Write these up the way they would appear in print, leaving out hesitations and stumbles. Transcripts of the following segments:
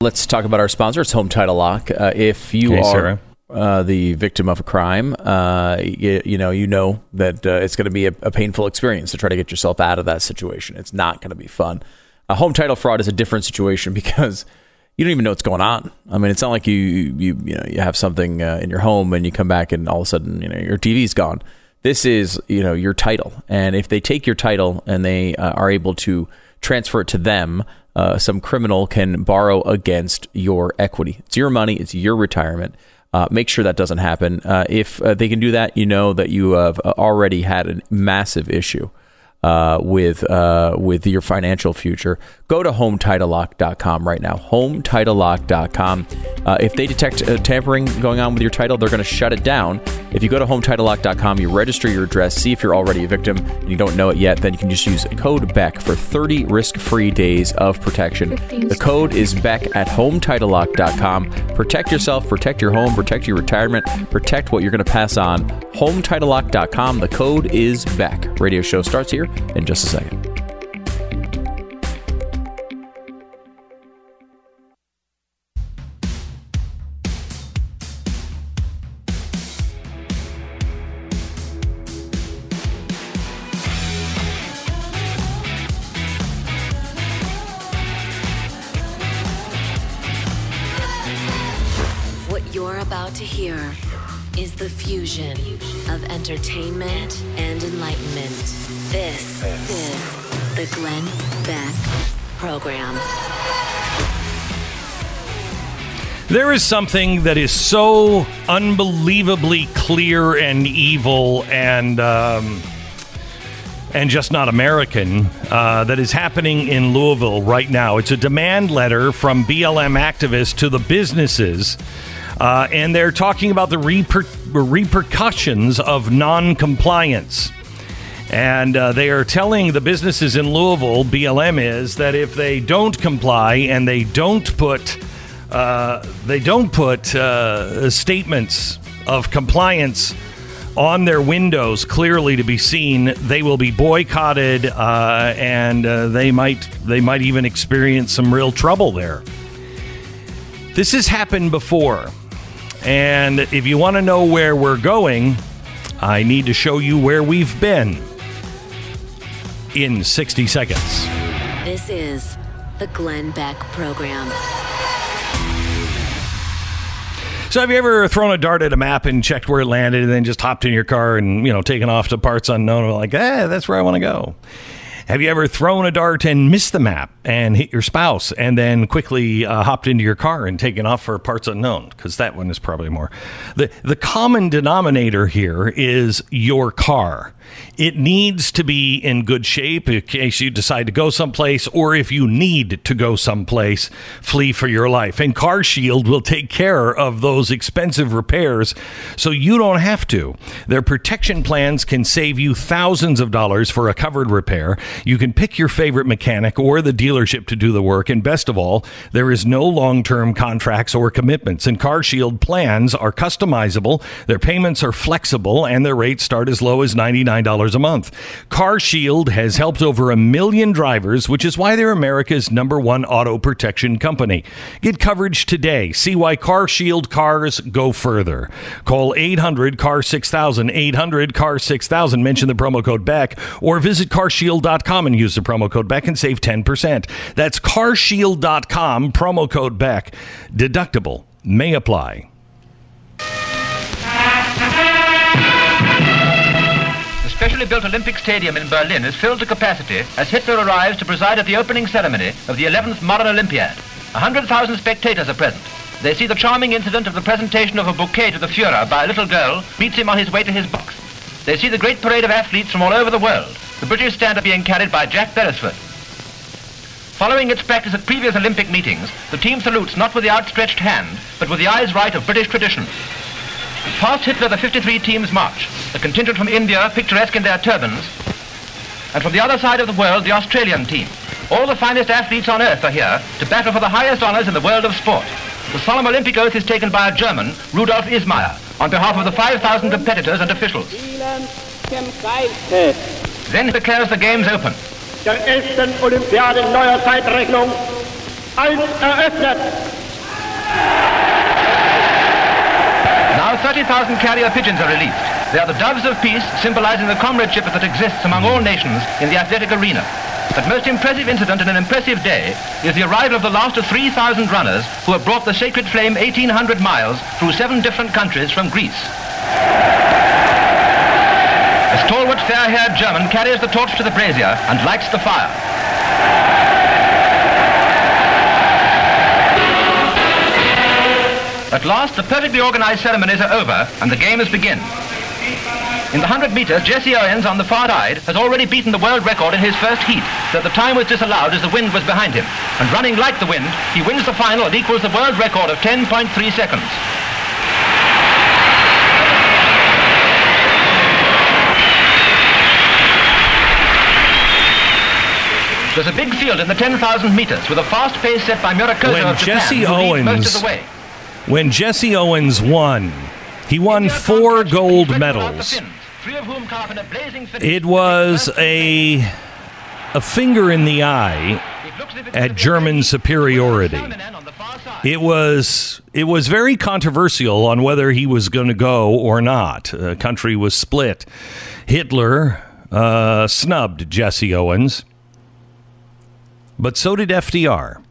Let's talk about our sponsor. It's Home Title Lock. If you are the victim of a crime, you know that it's going to be a painful experience to try to get yourself out of that situation. It's not going to be fun. Home title fraud is a different situation because you don't even know what's going on. I mean, it's not like you have something in your home and you come back and all of a sudden your TV's gone. This is your title, and if they take your title and they are able to transfer it to them. Some criminal can borrow against your equity. It's your money. It's your retirement. Make sure that doesn't happen. If they can do that, you know that you have already had a massive issue with your financial future. Go to HomeTitleLock.com right now. HomeTitleLock.com. If they detect tampering going on with your title, they're going to shut it down. If you go to HomeTitleLock.com, you register your address, see if you're already a victim and you don't know it yet, then you can just use code BECK for 30 risk-free days of protection. The code is BECK at HomeTitleLock.com. Protect yourself, protect your home, protect your retirement, protect what you're going to pass on. HomeTitleLock.com. The code is BECK. Radio show starts here in just a second. To hear is the fusion of entertainment and enlightenment. This is the Glenn Beck Program. There is something that is so unbelievably clear and evil and just not American that is happening in Louisville right now. It's a demand letter from BLM activists to the businesses. And they're talking about the repercussions of non-compliance. And they are telling the businesses in Louisville, BLM is, that if they don't comply and they don't put statements of compliance on their windows clearly to be seen, they will be boycotted and they might even experience some real trouble there. This has happened before. And if you want to know where we're going, I need to show you where we've been in 60 seconds. This is the Glenn Beck Program. So have you ever thrown a dart at a map and checked where it landed and then just hopped in your car and, taken off to parts unknown and like, that's where I want to go? Have you ever thrown a dart and missed the map and hit your spouse and then quickly hopped into your car and taken off for parts unknown? Because that one is probably more. The common denominator here is your car. It needs to be in good shape in case you decide to go someplace, or if you need to go someplace, flee for your life. And CarShield will take care of those expensive repairs so you don't have to. Their protection plans can save you thousands of dollars for a covered repair. You can pick your favorite mechanic or the dealership to do the work. And best of all, there is no long-term contracts or commitments. And CarShield plans are customizable. Their payments are flexible and their rates start as low as $99 a month. CarShield has helped over 1 million drivers, which is why they're America's #1 auto protection company. Get coverage today. See why CarShield cars go further. Call 800-CAR-6000, 800-CAR-6000. Mention the promo code BECK or visit CarShield.com. And use the promo code BECK and save 10%. That's carshield.com, promo code BECK. Deductible may apply. The specially built Olympic Stadium in Berlin is filled to capacity as Hitler arrives to preside at the opening ceremony of the 11th modern Olympiad. 100,000 spectators are present. They see the charming incident of the presentation of a bouquet to the Führer by a little girl who meets him on his way to his box. They see the great parade of athletes from all over the world. The British standard being carried by Jack Beresford. Following its practice at previous Olympic meetings, the team salutes not with the outstretched hand, but with the eyes right of British tradition. Past Hitler, the 53 teams march, a contingent from India, picturesque in their turbans, and from the other side of the world, the Australian team. All the finest athletes on earth are here to battle for the highest honors in the world of sport. The solemn Olympic oath is taken by a German, Rudolf Ismayer, on behalf of the 5,000 competitors and officials. Then declares the games open. Der 11. Olympiade neuer Zeitrechnung als eröffnet. About 30,000 carrier pigeons are released. They are the doves of peace, symbolizing the comradeship that exists among all nations in the athletic arena. But most impressive incident in an impressive day is the arrival of the last of 3,000 runners who have brought the sacred flame 1,800 miles through 7 different countries from Greece. A stalwart, fair-haired German carries the torch to the brazier and lights the fire. At last, the perfectly organized ceremonies are over and the games begin. In the 100 meters, Jesse Owens on the far side has already beaten the world record in his first heat, though the time was disallowed as the wind was behind him. And running like the wind, he wins the final and equals the world record of 10.3 seconds. There's a big field in the 10,000 meters with a fast pace set by Murakoso of Japan, who leads most of the way. When Jesse Owens won, he won 4 gold medals. It was a finger in the eye at German superiority. It was very controversial on whether he was going to go or not. The country was split. Hitler snubbed Jesse Owens, but so did FDR.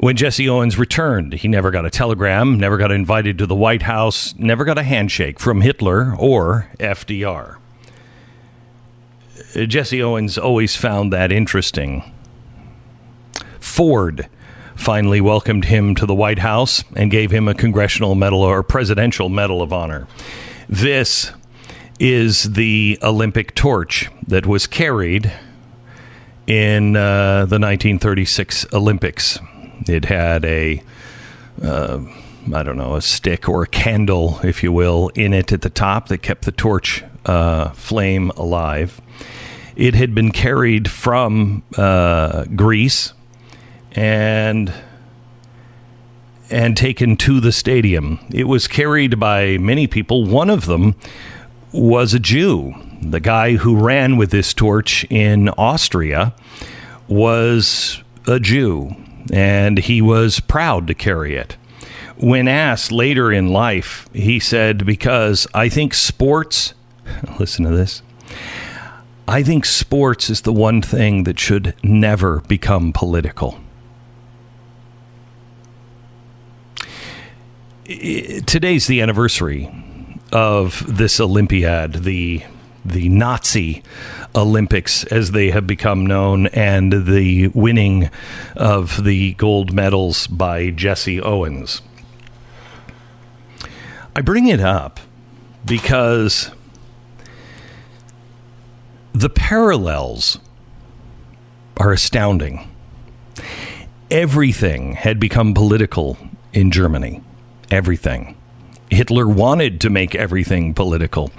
When Jesse Owens returned, he never got a telegram, never got invited to the White House, never got a handshake from Hitler or FDR. Jesse Owens always found that interesting. Ford finally welcomed him to the White House and gave him a Congressional Medal or Presidential Medal of Honor. This is the Olympic torch that was carried in the 1936 Olympics. It had a stick or a candle, if you will, in it at the top that kept the torch flame alive. It had been carried from Greece and taken to the stadium. It was carried by many people. One of them was a Jew. The guy who ran with this torch in Austria was a Jew. And he was proud to carry it. When asked later in life, he said, because I think sports, listen to this, I think sports is the one thing that should never become political. Today's the anniversary of this Olympiad, the Nazi Olympics, as they have become known, and the winning of the gold medals by Jesse Owens. I bring it up because the parallels are astounding. Everything had become political in Germany. Everything. Hitler wanted to make everything political.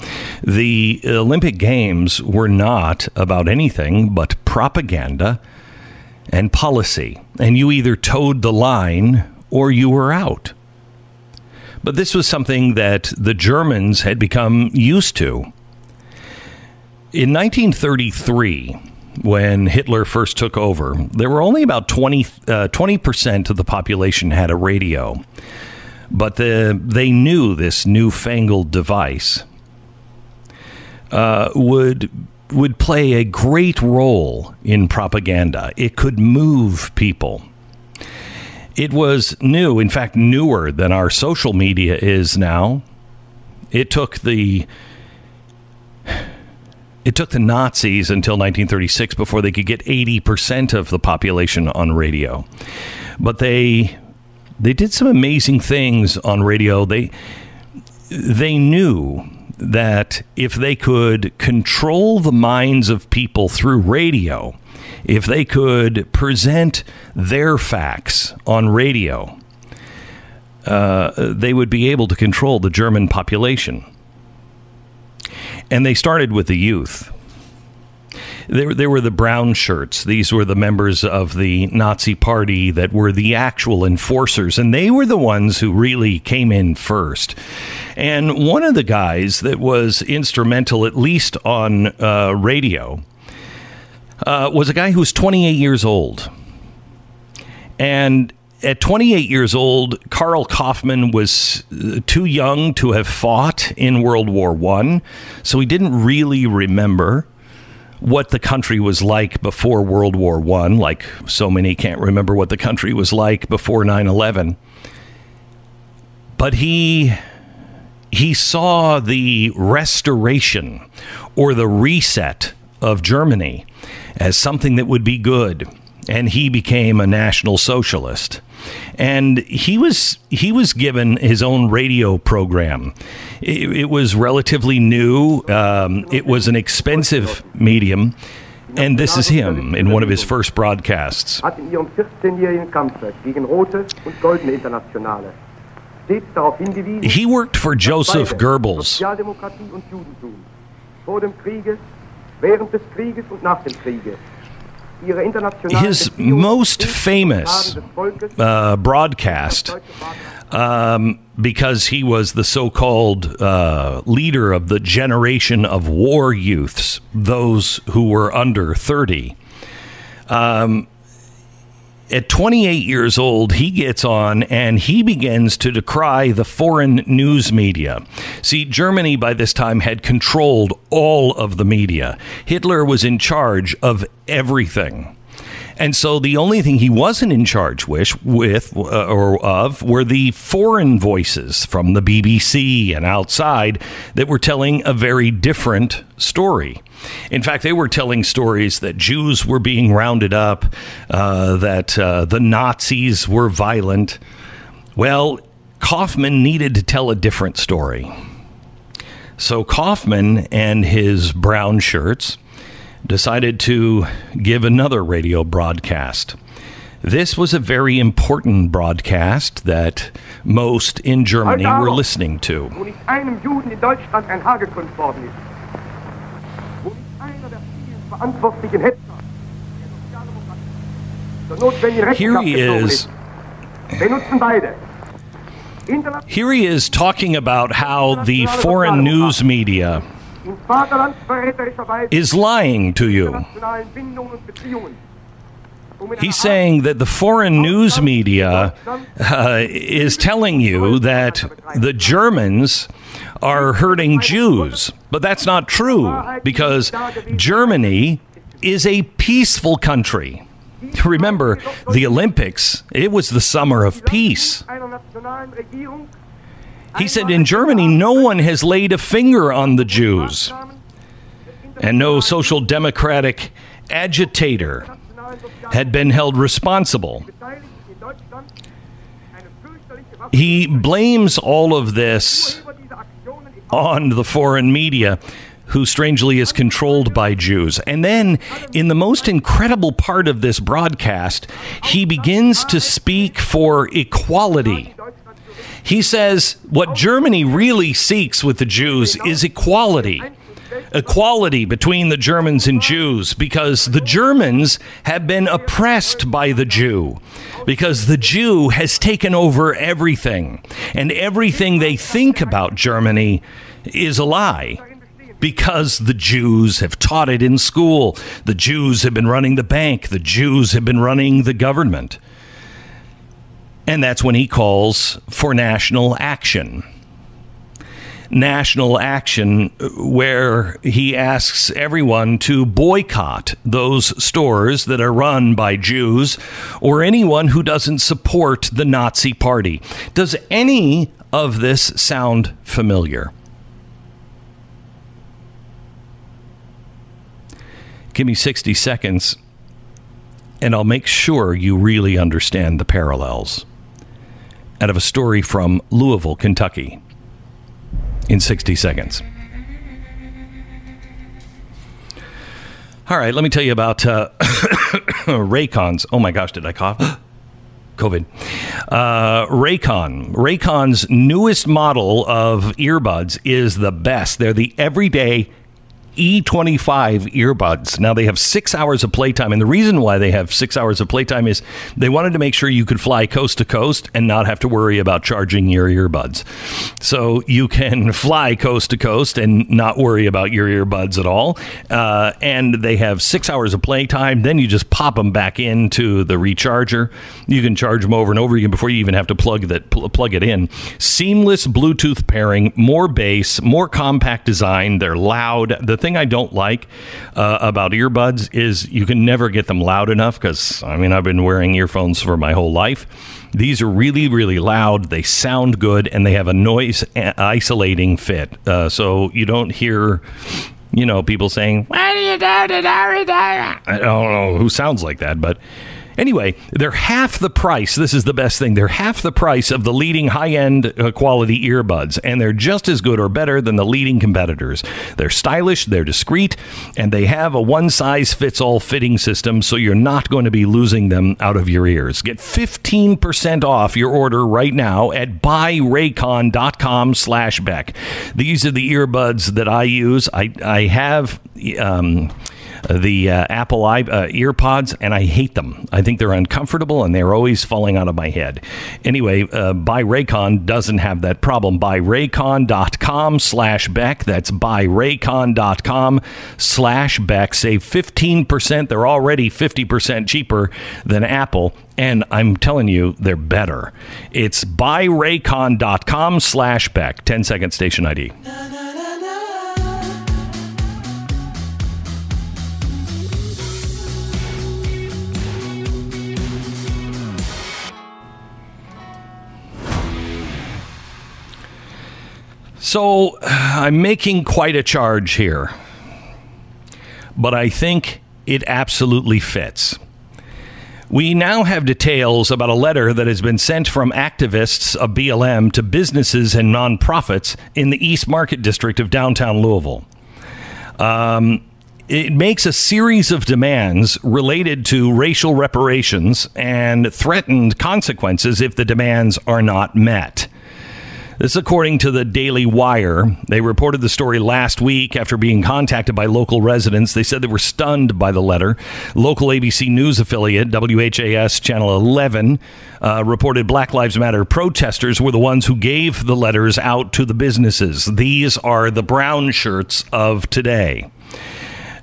The Olympic Games were not about anything but propaganda and policy. And you either towed the line or you were out. But this was something that the Germans had become used to. In 1933, when Hitler first took over, there were only about 20% of the population had a radio. But they knew this newfangled device would play a great role in propaganda. It could move people. It was new, in fact, newer than our social media is now. It took the Nazis until 1936 before they could get 80% of the population on radio. But they did some amazing things on radio. They knew that if they could control the minds of people through radio, if they could present their facts on radio, they would be able to control the German population. And they started with the youth. There were the brown shirts. These were the members of the Nazi Party that were the actual enforcers. And they were the ones who really came in first. And one of the guys that was instrumental, at least on radio, was a guy who was 28 years old. And At 28 years old, Karl Kaufmann was too young to have fought in World War I, so he didn't really remember what the country was like before World War I, like so many can't remember what the country was like before 9/11. But he saw the restoration or the reset of Germany as something that would be good, and he became a national socialist. And he was given his own radio program. It was relatively new. It was an expensive medium. And this is him in one of his first broadcasts. He worked for Joseph Goebbels. His most famous broadcast, because he was the so-called leader of the generation of war youths, those who were under 30. At 28 years old, he gets on and he begins to decry the foreign news media. See, Germany by this time had controlled all of the media. Hitler was in charge of everything. And so the only thing he wasn't in charge with were the foreign voices from the BBC and outside that were telling a very different story. In fact, they were telling stories that Jews were being rounded up, that the Nazis were violent. Well, Kaufmann needed to tell a different story. So Kaufmann and his brown shirts decided to give another radio broadcast. This was a very important broadcast that most in Germany were listening to. Here he is talking about how the foreign news media is lying to you. He's saying that the foreign news media is telling you that the Germans are hurting Jews, but that's not true, because Germany is a peaceful country. Remember, the Olympics, it was the summer of peace. He said in Germany, no one has laid a finger on the Jews, and no social democratic agitator had been held responsible. He blames all of this on the foreign media, who strangely is controlled by Jews. And then, in the most incredible part of this broadcast, he begins to speak for equality. He says what Germany really seeks with the Jews is equality. Equality between the Germans and Jews, because the Germans have been oppressed by the Jew, because the Jew has taken over everything, and everything they think about Germany is a lie, because the Jews have taught it in school. The Jews have been running the bank. The Jews have been running the government. And that's when he calls for national action. National action, where he asks everyone to boycott those stores that are run by Jews or anyone who doesn't support the Nazi party. Does any of this sound familiar? Give me 60 seconds and I'll make sure you really understand the parallels. Out of a story from Louisville, Kentucky. In 60 seconds. All right, let me tell you about Raycon's. Oh my gosh, did I cough? COVID. Raycon's newest model of earbuds is the best. They're the everyday E25 earbuds. Now, they have 6 hours of playtime. And the reason why they have 6 hours of playtime is they wanted to make sure you could fly coast to coast and not have to worry about charging your earbuds. So you can fly coast to coast and not worry about your earbuds at all. And they have 6 hours of playtime. Then you just pop them back into the recharger. You can charge them over and over again before you even have to plug it in. Seamless Bluetooth pairing, more bass, more compact design. They're loud. The thing I don't like about earbuds is you can never get them loud enough because, I mean, I've been wearing earphones for my whole life. These are really, really loud. They sound good, and they have a noise isolating fit. So you don't hear, you know, people saying, "What are you doing?" I don't know who sounds like that, but anyway, they're half the price. This is the best thing. They're half the price of the leading high-end quality earbuds, and they're just as good or better than the leading competitors. They're stylish, they're discreet, and they have a one-size-fits-all fitting system, so you're not going to be losing them out of your ears. Get 15% off your order right now at buyraycon.com/Beck. These are the earbuds that I use. I have the Apple EarPods, and I hate them. I think they're uncomfortable, and they're always falling out of my head. Anyway, Buy Raycon doesn't have that problem. Buyraycon.com/Beck. That's buyraycon.com/Beck. Save 15%. They're already 50% cheaper than Apple. And I'm telling you, they're better. It's buyraycon.com/Beck. 10-second station ID. So I'm making quite a charge here, but I think it absolutely fits. We now have details about a letter that has been sent from activists of BLM to businesses and nonprofits in the East Market District of downtown Louisville. It makes a series of demands related to racial reparations and threatened consequences if the demands are not met. This, according to the Daily Wire. They reported the story last week after being contacted by local residents. They said they were stunned by the letter. Local ABC News affiliate WHAS Channel 11 reported Black Lives Matter protesters were the ones who gave the letters out to the businesses. These are the brown shirts of today.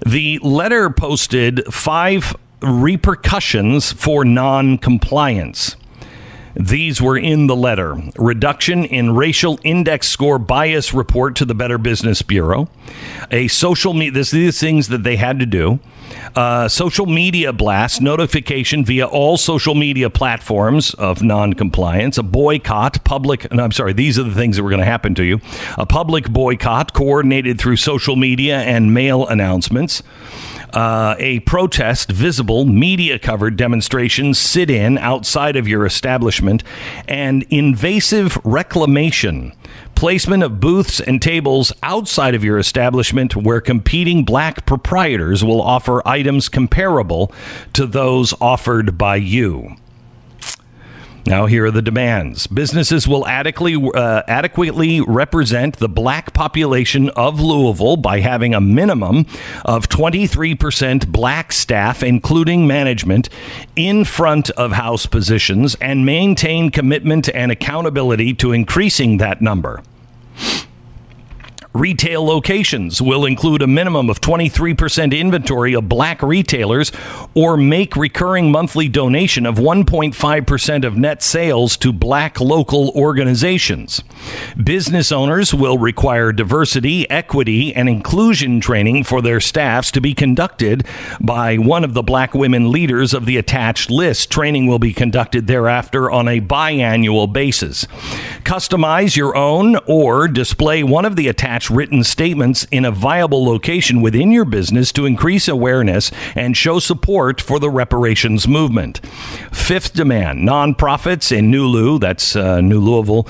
The letter posted 5 repercussions for non-compliance. These were in the letter: reduction in racial index score bias report to the Better Business Bureau, a social media, these things that they had to do, social media blast, notification via all social media platforms of noncompliance, a boycott, public, and I'm sorry, these are the things that were going to happen to you, a public boycott coordinated through social media and mail announcements, a protest, visible, media-covered demonstration, sit-in outside of your establishment, and invasive reclamation, placement of booths and tables outside of your establishment where competing black proprietors will offer items comparable to those offered by you. Now, here are the demands. Businesses will adequately represent the black population of Louisville by having a minimum of 23% black staff, including management, in front of house positions, and maintain commitment and accountability to increasing that number. Retail locations will include a minimum of 23% inventory of black retailers, or make recurring monthly donation of 1.5% of net sales to black local organizations. Business owners will require diversity, equity, and inclusion training for their staffs to be conducted by one of the black women leaders of the attached list. Training will be conducted thereafter on a biannual basis. Customize your own or display one of the attached written statements in a viable location within your business to increase awareness and show support for the reparations movement. 5th demand, nonprofits in New Louisville,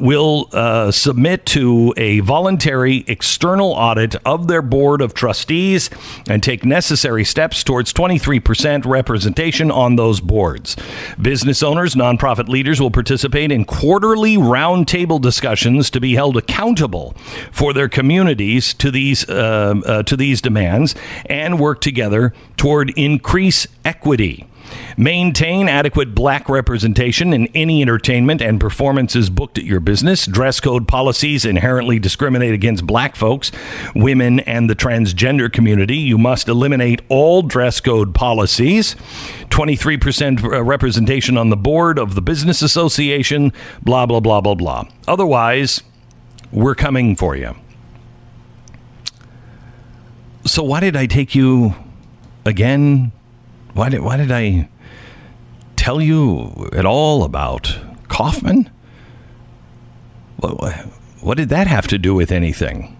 will submit to a voluntary external audit of their board of trustees and take necessary steps towards 23% representation on those boards. Business owners, nonprofit leaders will participate in quarterly roundtable discussions to be held accountable for their communities to these demands and work together toward increased equity. Maintain adequate black representation in any entertainment and performances booked at your business. Dress code policies inherently discriminate against black folks, women, and the transgender community. You must eliminate all dress code policies. 23% representation on the board of the business association, blah, blah, blah, blah, blah. Otherwise, we're coming for you. So why did I take you again? Why did I tell you at all about Kaufmann? What did that have to do with anything?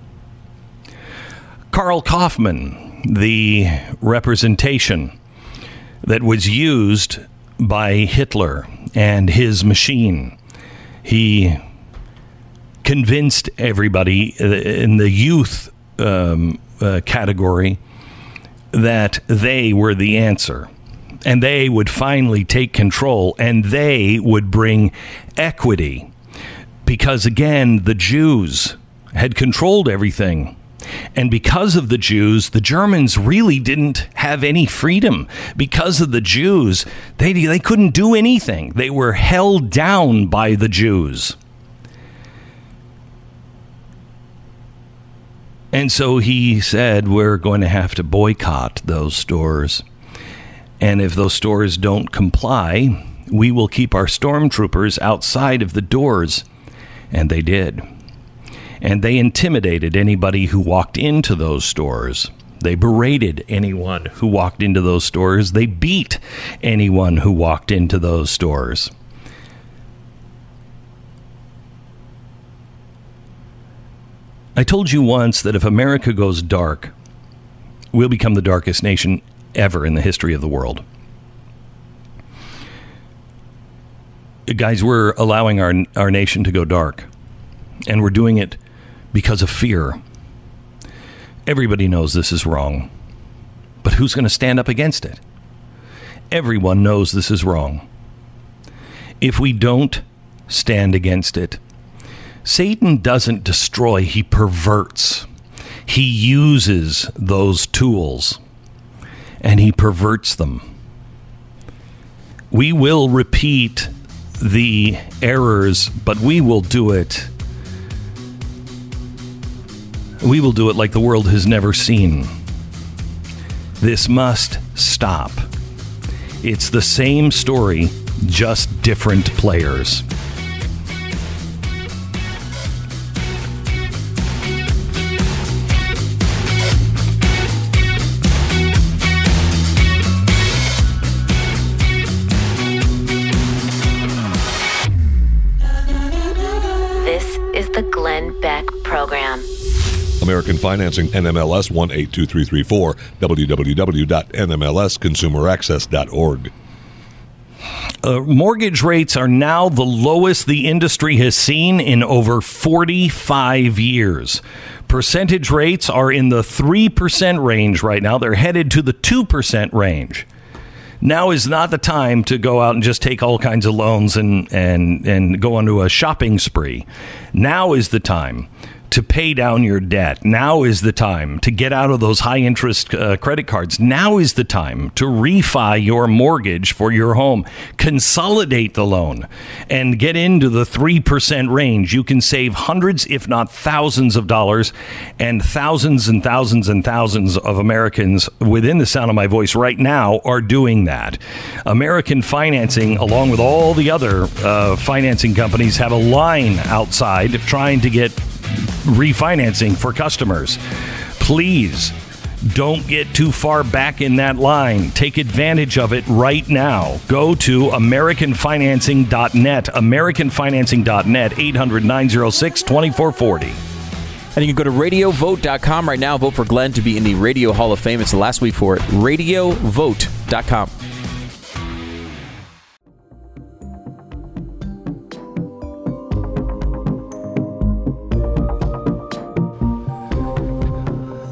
Karl Kaufmann, the representation that was used by Hitler and his machine. He convinced everybody in the youth category that they were the answer, and they would finally take control, and they would bring equity, because again, the Jews had controlled everything, and because of the Jews, the Germans really didn't have any freedom. Because of the Jews, they couldn't do anything. They were held down by the Jews. And so he said, we're going to have to boycott those stores. And if those stores don't comply, we will keep our stormtroopers outside of the doors. And they did. And they intimidated anybody who walked into those stores. They berated anyone who walked into those stores. They beat anyone who walked into those stores. I told you once that if America goes dark, we'll become the darkest nation ever in the history of the world. Guys, we're allowing our nation to go dark, and we're doing it because of fear. Everybody knows this is wrong, but who's going to stand up against it? Everyone knows this is wrong. If we don't stand against it, Satan doesn't destroy, he perverts. He uses those tools, and he perverts them. We will repeat the errors, but we will do it. We will do it like the world has never seen. This must stop. It's the same story, just different players. American Financing, NMLS 182334, www.nmlsconsumeraccess.org. Mortgage rates are now the lowest the industry has seen in over 45 years. Percentage rates are in the 3% range right now. They're headed to the 2% range. Now is not the time to go out and just take all kinds of loans and go onto a shopping spree. Now is the time to pay down your debt. Now is the time to get out of those high interest credit cards. Now is the time to refi your mortgage for your home. Consolidate the loan and get into the 3% range. You can save hundreds, if not thousands of dollars, and thousands and thousands of Americans within the sound of my voice right now are doing that. American Financing, along with all the other financing companies, have a line outside trying to get refinancing for customers. Please don't get too far back in that line. Take advantage of it right now. Go to AmericanFinancing.net, AmericanFinancing.net, 800-906-2440. And you can go to RadioVote.com right now. Vote for Glenn to be in the Radio Hall of Fame. It's the last week for it. RadioVote.com.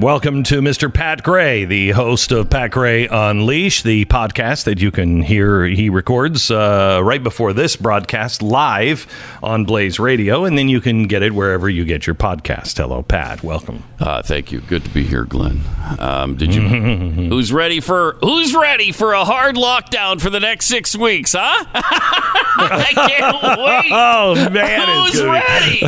Welcome to Mr. Pat Gray, the host of Pat Gray Unleashed, the podcast that you can hear he records right before this broadcast live on Blaze Radio, and then you can get it wherever you get your podcast. Hello, Pat. Welcome. Thank you. Good to be here, Glenn. Did you? Who's ready for a hard lockdown for the next 6 weeks? Huh? I can't wait. Oh man, who's ready?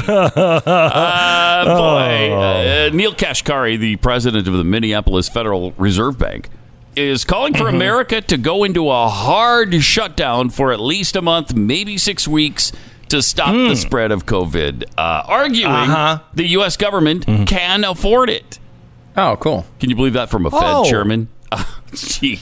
Neil Kashkari, the president of the Minneapolis Federal Reserve Bank, is calling for America to go into a hard shutdown for at least a month, maybe 6 weeks, to stop the spread of COVID, arguing the U.S. government can afford it. Oh, cool. Can you believe that from a Fed chairman? Jeez.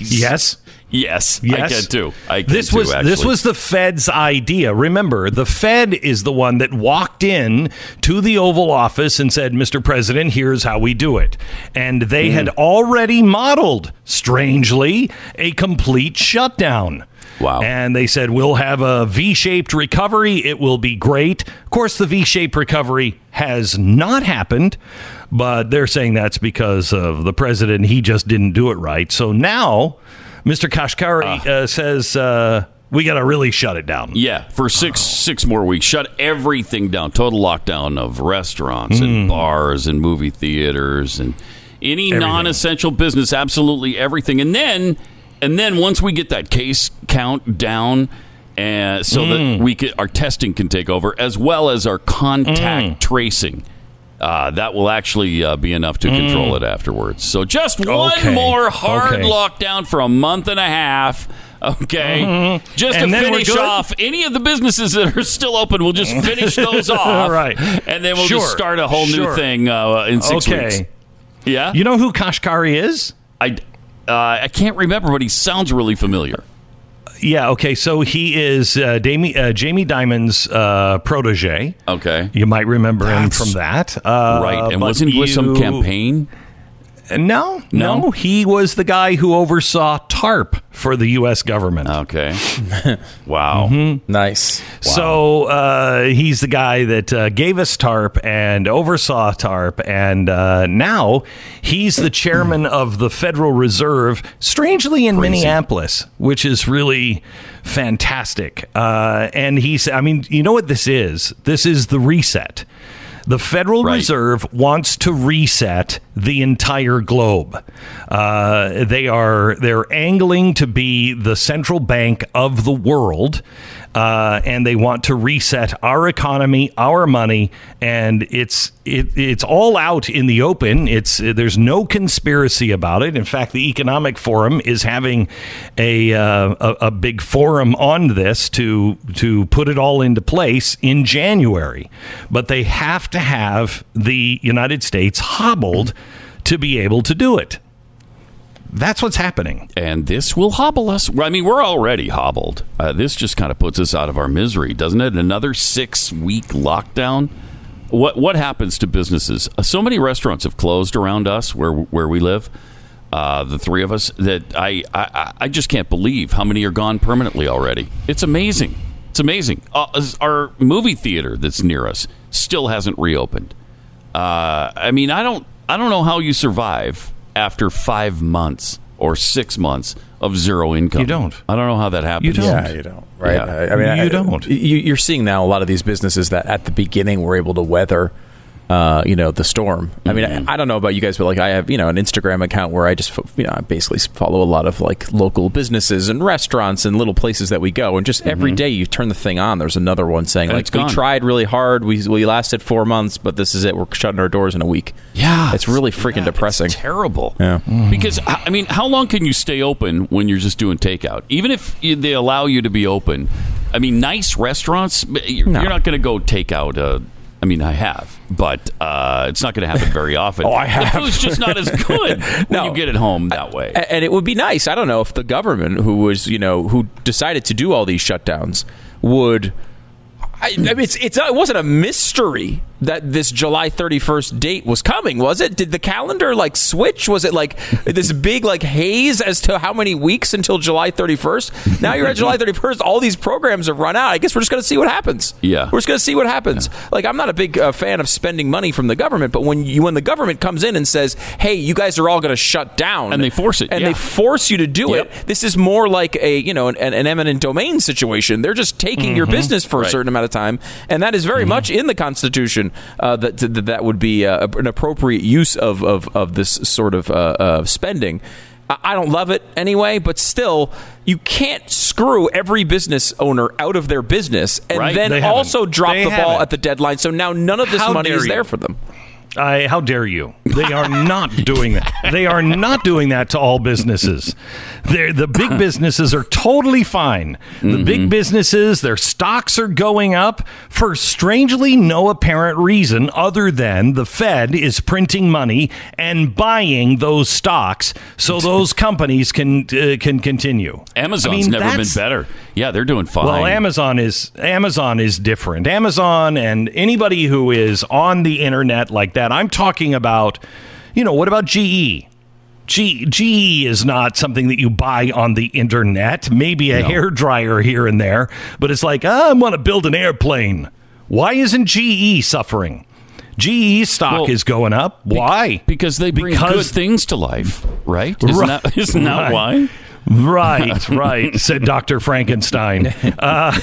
Yes. I can too. This was the Fed's idea. Remember, the Fed is the one that walked in to the Oval Office and said, Mr. President, here's how we do it. And they had already modeled, strangely, a complete shutdown. Wow. And they said, we'll have a V-shaped recovery. It will be great. Of course, the V-shaped recovery has not happened, but they're saying that's because of the president. He just didn't do it right. So now Mr. Kashkari says we got to really shut it down. Yeah, for six more weeks. Shut everything down. Total lockdown of restaurants and bars and movie theaters and any non-essential business. Absolutely everything. And then once we get that case count down so that we our testing can take over, as well as our contact tracing, that will actually be enough to control it afterwards. So just one more hard lockdown for a month and a half, okay? Mm-hmm. Just to finish off any of the businesses that are still open, we'll just finish those off, right. And then we'll just start a whole new thing in 6 weeks. Yeah? You know who Kashkari is? I can't remember, but he sounds really familiar. Yeah, okay, so he is Jamie Dimon's protege. Okay. You might remember him from that. Right, and wasn't he with some campaign? No, he was the guy who oversaw TARP for the U.S. government. Okay. Wow. Nice. Wow. So he's the guy that gave us TARP and oversaw TARP, and now he's the chairman of the Federal Reserve, strangely in Minneapolis, which is really fantastic. And he's, I mean, you know what this is? This is the reset. The Federal Reserve wants to reset the entire globe. They're angling to be the central bank of the world, and they want to reset our economy, our money, and it's all out in the open. There's no conspiracy about it. In fact, the Economic Forum is having a big forum on this to put it all into place in January. But they have to have the United States hobbled to be able to do it. That's what's happening. And this will hobble us. I mean, we're already hobbled. This just kind of puts us out of our misery, doesn't it? Another 6 week lockdown. What happens to businesses? So many restaurants have closed around us where we live, the three of us, that I just can't believe how many are gone permanently already. It's amazing. It's amazing. Our movie theater that's near us still hasn't reopened. I mean, I don't know how you survive after 5 months or 6 months of zero income. You don't. I don't know how that happens. You don't. Yeah, you don't. Right. Yeah. I mean, you don't. You're seeing now a lot of these businesses that at the beginning were able to weather, the storm. Mm-hmm. I mean, I don't know about you guys, but like I have, an Instagram account where I just, I basically follow a lot of like local businesses and restaurants and little places that we go. And just every day you turn the thing on, there's another one saying and like, we tried really hard. We lasted 4 months, but this is it. We're shutting our doors in a week. Yeah. It's really freaking depressing. It's terrible. Yeah. Mm-hmm. Because, I mean, how long can you stay open when you're just doing takeout? Even if they allow you to be open. I mean, nice restaurants, you're not going to go takeout. I mean, I have, but it's not going to happen very often. I have. The food's just not as good when you get it home that way. And it would be nice. I don't know if the government, who decided to do all these shutdowns, would. I mean, it wasn't a mystery that this July 31st date was coming, was it? Did the calendar, like, switch? Was it, like, this big, like, haze as to how many weeks until July 31st? Now you're at July 31st. All these programs have run out. I guess we're just going to see what happens. Yeah. We're just going to see what happens. Yeah. Like, I'm not a big fan of spending money from the government, but when the government comes in and says, hey, you guys are all going to shut down. And they force it. And yeah. they force you to do yep. it. This is more like a, you know, an eminent domain situation. They're just taking mm-hmm. your business for right. a certain amount of time. And that is very mm-hmm. much in the Constitution. That would be an appropriate use of this sort of spending. I don't love it anyway, but still, you can't screw every business owner out of their business and right. then also drop the ball at the deadline. So now none of this money is there for them. How dare you? They are not doing that. They are not doing that to all businesses. The big businesses are totally fine. The mm-hmm. big businesses, their stocks are going up for strangely no apparent reason other than the Fed is printing money and buying those stocks so those companies can continue. Amazon's never been better. Yeah, they're doing fine. Well, Amazon is different. Amazon and anybody who is on the internet like that. I'm talking about, you know, what about GE? GE is not something that you buy on the internet. Maybe a hairdryer here and there, but it's like, I want to build an airplane. Why isn't GE suffering? GE stock is going up. Why? Because they bring good things to life, right? Isn't that why? Right, said Dr. Frankenstein. The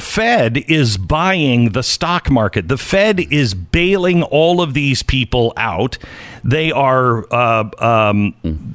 Fed is buying the stock market. The Fed is bailing all of these people out. They are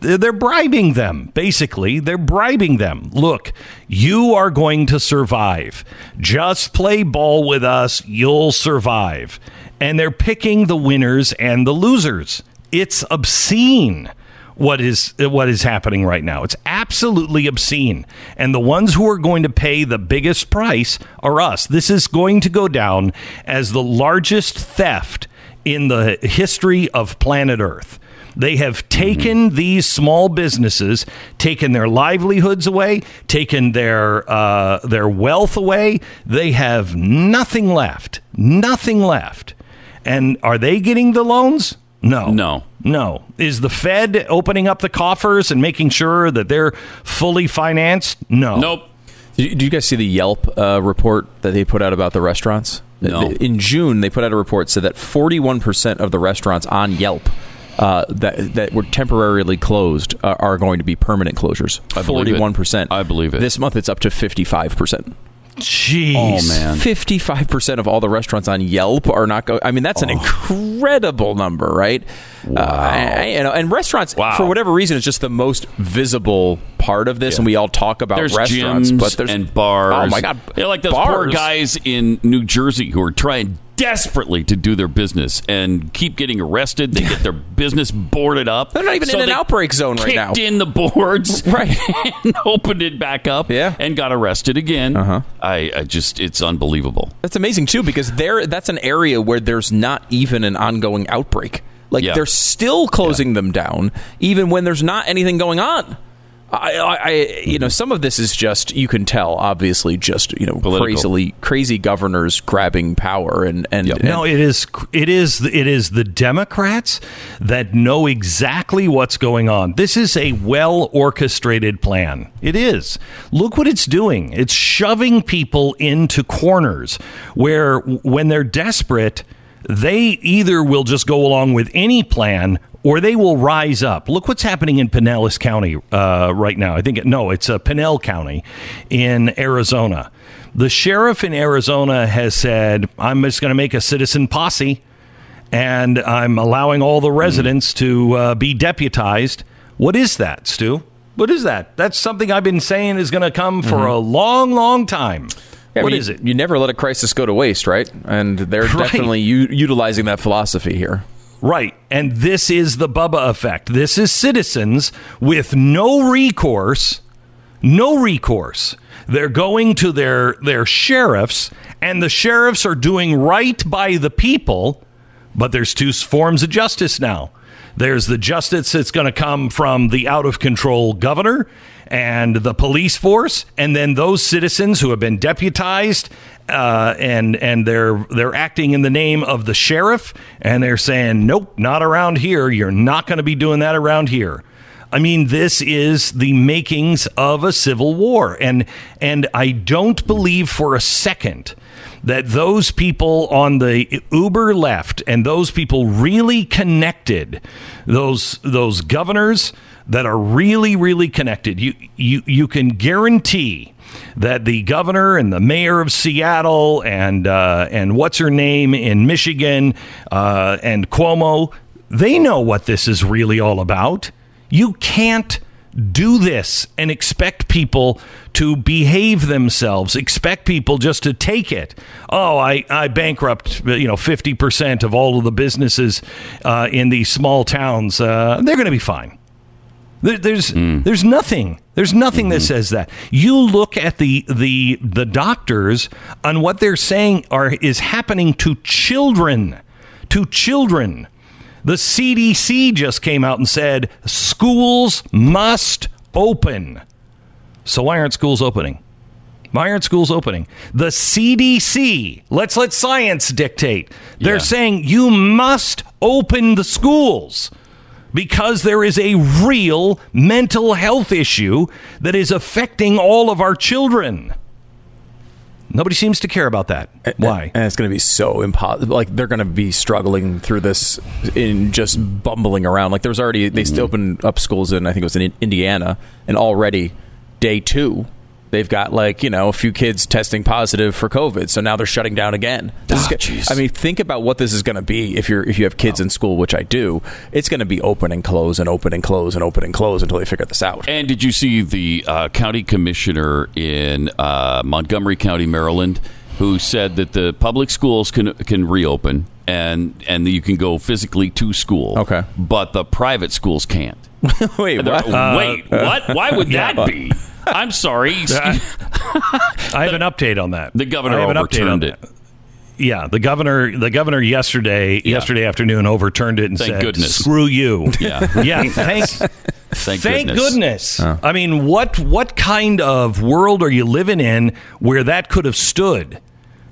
they're bribing them, basically. They're bribing them. Look, you are going to survive. Just play ball with us. You'll survive. And they're picking the winners and the losers. It's obscene. What is happening right now? It's absolutely obscene. And the ones who are going to pay the biggest price are us. This is going to go down as the largest theft in the history of planet Earth. They have taken these small businesses, taken their livelihoods away, taken their wealth away. They have nothing left. Nothing left. And are they getting the loans? No. Is the Fed opening up the coffers and making sure that they're fully financed? No. Nope. Do you guys see the Yelp report that they put out about the restaurants? No. In June, they put out a report said that 41% of the restaurants on Yelp that were temporarily closed are going to be permanent closures. 41%. I believe it. This month, it's up to 55%. Jeez. Oh, man. 55% of all the restaurants on Yelp are not going. I mean, that's an incredible number, right? Wow. And restaurants, for whatever reason, is just the most visible part of this. Yeah. And we all talk about there's restaurants. Gyms, but there's bars. Oh, my God. They're like those poor guys in New Jersey who are trying desperately to do their business and keep getting arrested. They get their business boarded up. They're not even in an outbreak zone right now. Kicked in the boards right. and opened it back up and got arrested again. Uh-huh. I just, it's unbelievable. That's amazing, too, because that's an area where there's not even an ongoing outbreak. Like, they're still closing them down, even when there's not anything going on. I some of this is just, you can tell, obviously, just, you know, political. crazy governors grabbing power and no, it is the Democrats that know exactly what's going on. This is a well orchestrated plan. It is. Look what it's doing. It's shoving people into corners where when they're desperate, they either will just go along with any plan or they will rise up. Look what's happening in Pinellas County right now. I think, it's Pinell County in Arizona. The sheriff in Arizona has said, I'm just going to make a citizen posse, and I'm allowing all the residents to be deputized. What is that, Stu? What is that? That's something I've been saying is going to come for a long, long time. Yeah, what is it? You never let a crisis go to waste, right? And they're definitely utilizing that philosophy here. Right. And this is the Bubba effect. This is citizens with no recourse. No recourse. They're going to their sheriffs, and the sheriffs are doing right by the people. But there's two forms of justice now. There's the justice that's going to come from the out of control governor, and the police force, and then those citizens who have been deputized, and they're acting in the name of the sheriff, and they're saying, nope, not around here. You're not going to be doing that around here. I mean, this is the makings of a civil war. And I don't believe for a second that those people on the uber left and those people really connected, those governors that are really, really connected, you can guarantee that the governor and the mayor of Seattle and what's her name in Michigan and Cuomo, they know what this is really all about. You can't do this and expect people to behave themselves, expect people just to take it. Oh, I bankrupt, 50% of all of the businesses in these small towns. They're going to be fine. There's nothing. There's nothing that says that. You look at the doctors on what they're saying is happening to children, The CDC just came out and said schools must open. So why aren't schools opening? The CDC, let's let science dictate. They're saying you must open the schools because there is a real mental health issue that is affecting all of our children. Nobody seems to care about that. Why? And it's going to be so impossible. Like, they're going to be struggling through this in just bumbling around. Like, there's already, they still opened up schools in, I think it was in Indiana, and already day two, they've got a few kids testing positive for COVID. So now they're shutting down again. Think about what this is going to be if you have kids in school, which I do. It's going to be open and close and open and close and open and close until they figure this out. And did you see the county commissioner in Montgomery County, Maryland, who said that the public schools can reopen and you can go physically to school? Okay, but the private schools can't. Wait, what? What? Why would that be? I'm sorry. I have an update on that. The governor overturned it. Yeah, the governor yesterday afternoon overturned it and said, goodness. Screw you. Yeah. Yeah. Thank goodness. Oh. I mean, what kind of world are you living in where that could have stood?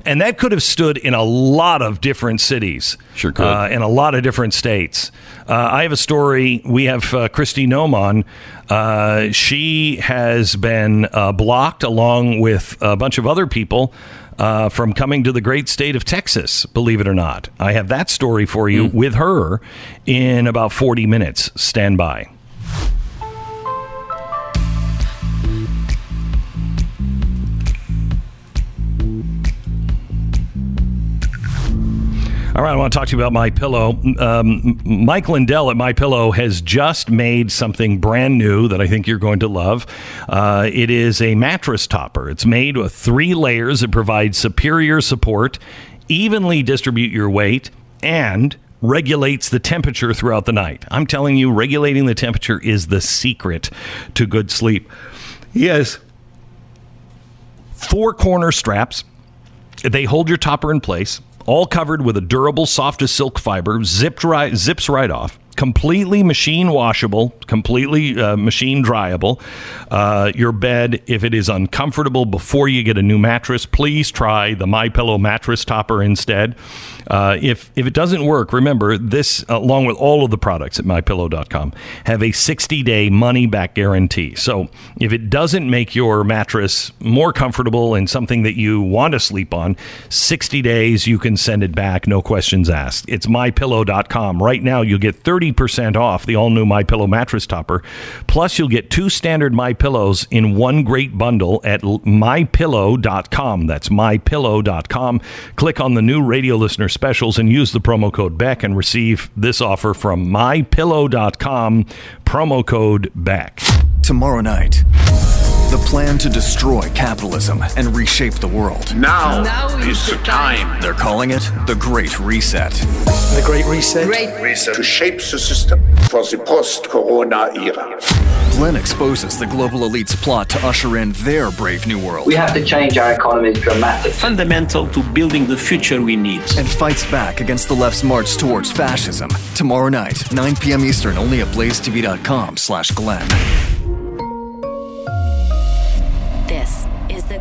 And that could have stood in a lot of different cities. Sure could. In a lot of different states. I have a story. We have Kristi Noem on. She has been blocked along with a bunch of other people from coming to the great state of Texas, believe it or not. I have that story for you with her in about 40 minutes. Stand by. All right, I want to talk to you about MyPillow. Mike Lindell at MyPillow has just made something brand new that I think you're going to love. It is a mattress topper. It's made with 3 layers that provide superior support, evenly distribute your weight, and regulates the temperature throughout the night. I'm telling you, regulating the temperature is the secret to good sleep. Yes. 4 corner straps. They hold your topper in place. All covered with a durable, soft as silk fiber, zips right off, completely machine washable, completely machine dryable. Your bed, if it is uncomfortable before you get a new mattress, please try the MyPillow mattress topper instead. If it doesn't work, remember, this, along with all of the products at MyPillow.com, have a 60-day money-back guarantee. So if it doesn't make your mattress more comfortable and something that you want to sleep on, 60 days, you can send it back, no questions asked. It's MyPillow.com. Right now, you'll get 30% off the all-new MyPillow mattress topper. Plus, you'll get 2 standard MyPillows in one great bundle at MyPillow.com. That's MyPillow.com. Click on the new radio listener specials and use the promo code Beck and receive this offer from MyPillow.com, promo code Beck. Tomorrow night, the plan to destroy capitalism and reshape the world. Now is the time. They're calling it the Great Reset. The Great Reset? Great Reset. To shape the system for the post-corona era. Glenn exposes the global elite's plot to usher in their brave new world. We have to change our economy dramatically. Fundamental to building the future we need. And fights back against the left's march towards fascism. Tomorrow night, 9 p.m. Eastern, only at BlazeTV.com/Glenn.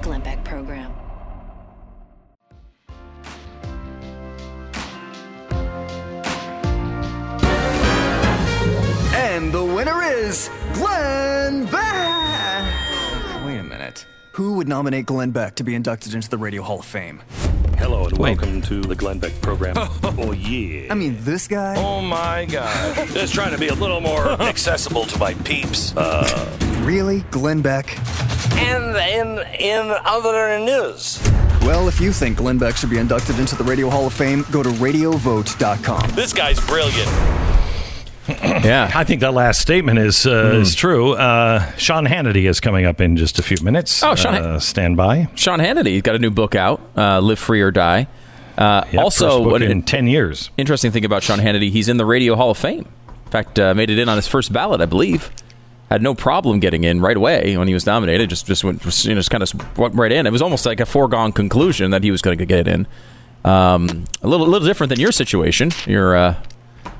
Glenn Beck Program. And the winner is Glenn Beck! Wait a minute. Who would nominate Glenn Beck to be inducted into the Radio Hall of Fame? Hello and welcome to the Glenn Beck Program. Oh, yeah. I mean, this guy? Oh, my God. Just trying to be a little more accessible to my peeps. Really? Glenn Beck? And in other news. Well, if you think Glenn Beck should be inducted into the Radio Hall of Fame, go to RadioVote.com. This guy's brilliant. Yeah, I think that last statement is true. Sean Hannity is coming up in just a few minutes. Oh, stand by. Sean Hannity, he's got a new book out, Live Free or Die. Yep, also, what in 10 years. Interesting thing about Sean Hannity, he's in the Radio Hall of Fame. In fact, made it in on his first ballot, I believe. Had no problem getting in right away when he was nominated. Just went, you know, just kind of went right in. It was almost like a foregone conclusion that he was going to get in. A little different than your situation. Your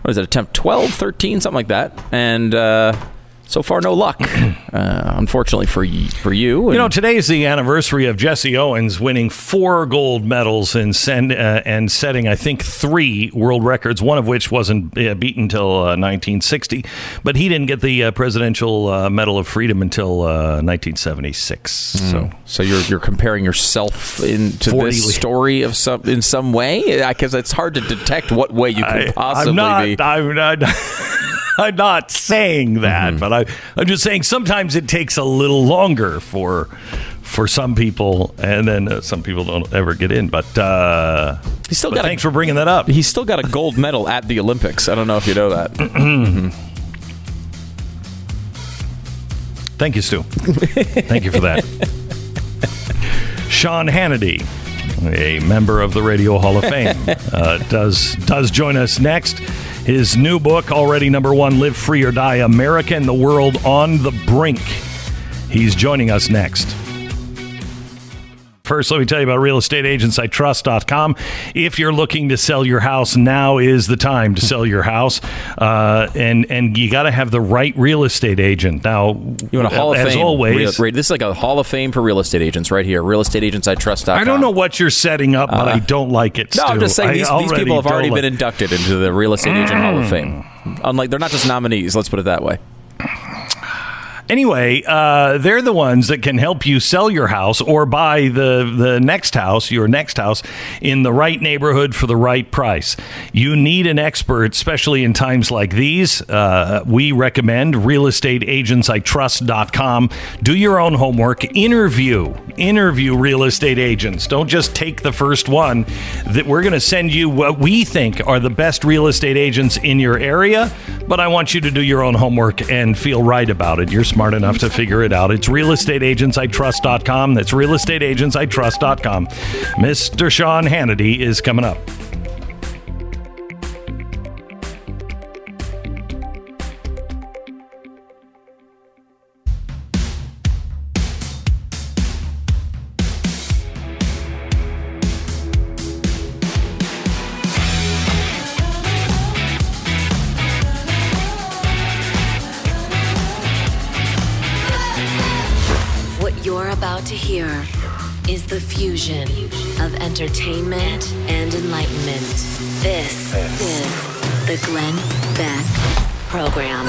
what is it, attempt 12, 13, something like that. And so far, no luck, unfortunately for you. And, you know, today's the anniversary of Jesse Owens winning 4 gold medals and setting, I think, 3 world records, one of which wasn't beaten until 1960. But he didn't get the Presidential Medal of Freedom until 1976. So you're comparing yourself into this story of in some way? Because it's hard to detect what way you could possibly be. I'm not saying that, but I'm just saying sometimes it takes a little longer for some people, and then some people don't ever get in. But he's still thanks for bringing that up. He's still got a gold medal at the Olympics. I don't know if you know that. Thank you, Stu. Thank you for that. Sean Hannity, a member of the Radio Hall of Fame, does join us next. His new book, already number 1, Live Free or Die, America and the World on the Brink. He's joining us next. First, let me tell you about realestateagentsitrust.com. If you're looking to sell your house, now is the time to sell your house. And you got to have the right real estate agent. Now, you want a Hall of Fame, as always. This is like a Hall of Fame for real estate agents right here. Realestateagentsitrust.com. I don't know what you're setting up, but I don't like it, Stu. No, I'm just saying these people have already been inducted into the Real Estate Agent Hall of Fame. Unlike, they're not just nominees, let's put it that way. Anyway, they're the ones that can help you sell your house or buy the next house, your next house, in the right neighborhood for the right price. You need an expert, especially in times like these. We recommend realestateagentsitrust.com. Do your own homework. Interview real estate agents. Don't just take the first one. That we're going to send you what we think are the best real estate agents in your area, but I want you to do your own homework and feel right about it. You're smart enough to figure it out. It's realestateagentsitrust.com. That's realestateagentsitrust.com. Mr. Sean Hannity is coming up. To hear is the fusion of entertainment and enlightenment. This is the Glenn Beck Program.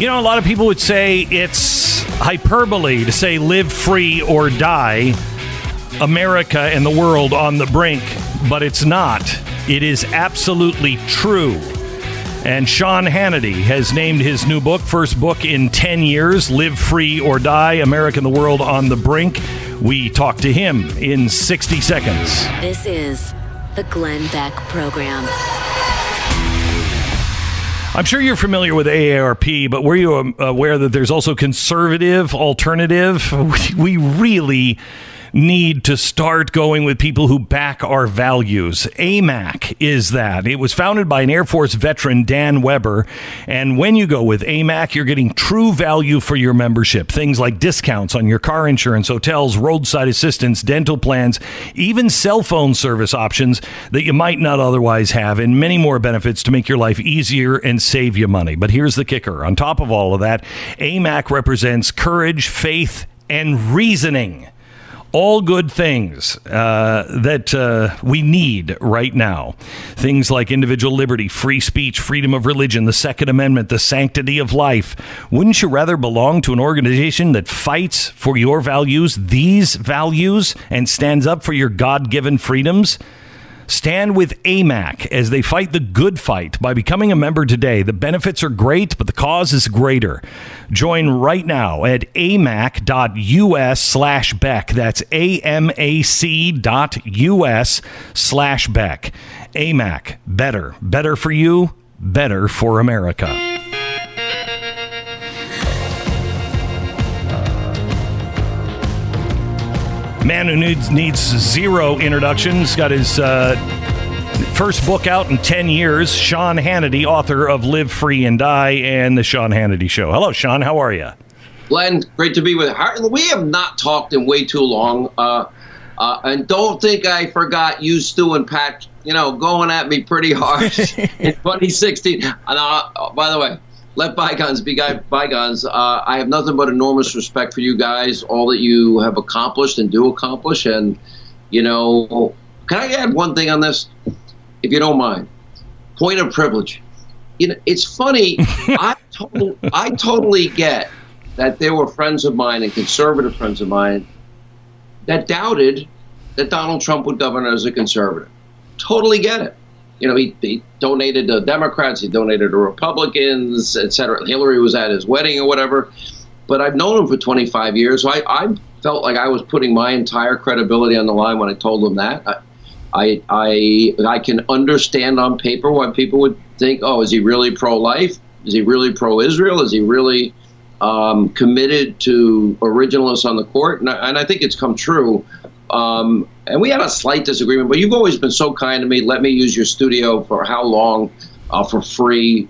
You know, a lot of people would say it's hyperbole to say live free or die, America and the world on the brink, but it's not. It is absolutely true. And Sean Hannity has named his new book, first book in 10 years, Live Free or Die, America and the World on the Brink. We talk to him in 60 seconds. This is the Glenn Beck Program. I'm sure you're familiar with AARP, but were you aware that there's also conservative alternative? We really need to start going with people who back our values. AMAC is that. It was founded by an Air Force veteran, Dan Weber. And when you go with AMAC, you're getting true value for your membership. Things like discounts on your car insurance, hotels, roadside assistance, dental plans, even cell phone service options that you might not otherwise have, and many more benefits to make your life easier and save you money. But here's the kicker. On top of all of that, AMAC represents courage, faith, and reasoning. All good things that we need right now. Things like individual liberty, free speech, freedom of religion, the Second Amendment, the sanctity of life. Wouldn't you rather belong to an organization that fights for your values, these values, and stands up for your God-given freedoms? Stand with AMAC as they fight the good fight by becoming a member today. The benefits are great, but the cause is greater. Join right now at amac.us/Beck. That's amac.us/Beck. AMAC. Better. Better for you. Better for America. Man who needs zero introductions, got his first book out in 10 years, Sean Hannity, author of Live Free and Die and The Sean Hannity Show. Hello, Sean. How are you? Glenn, great to be with you. We have not talked in way too long, and don't think I forgot you, Stu, and Pat, going at me pretty harsh in 2016. And, by the way, let bygones be bygones. I have nothing but enormous respect for you guys, all that you have accomplished and do accomplish. And, can I add one thing on this, if you don't mind? Point of privilege. It's funny. I totally get that there were friends of mine and conservative friends of mine that doubted that Donald Trump would govern as a conservative. Totally get it. He donated to Democrats, he donated to Republicans, et cetera. Hillary was at his wedding or whatever. But I've known him for 25 years. So I felt like I was putting my entire credibility on the line when I told him that. I can understand on paper why people would think, oh, is he really pro-life? Is he really pro-Israel? Is he really committed to originalists on the court? And I think it's come true. And we had a slight disagreement, but you've always been so kind to me. Let me use your studio for how long, for free,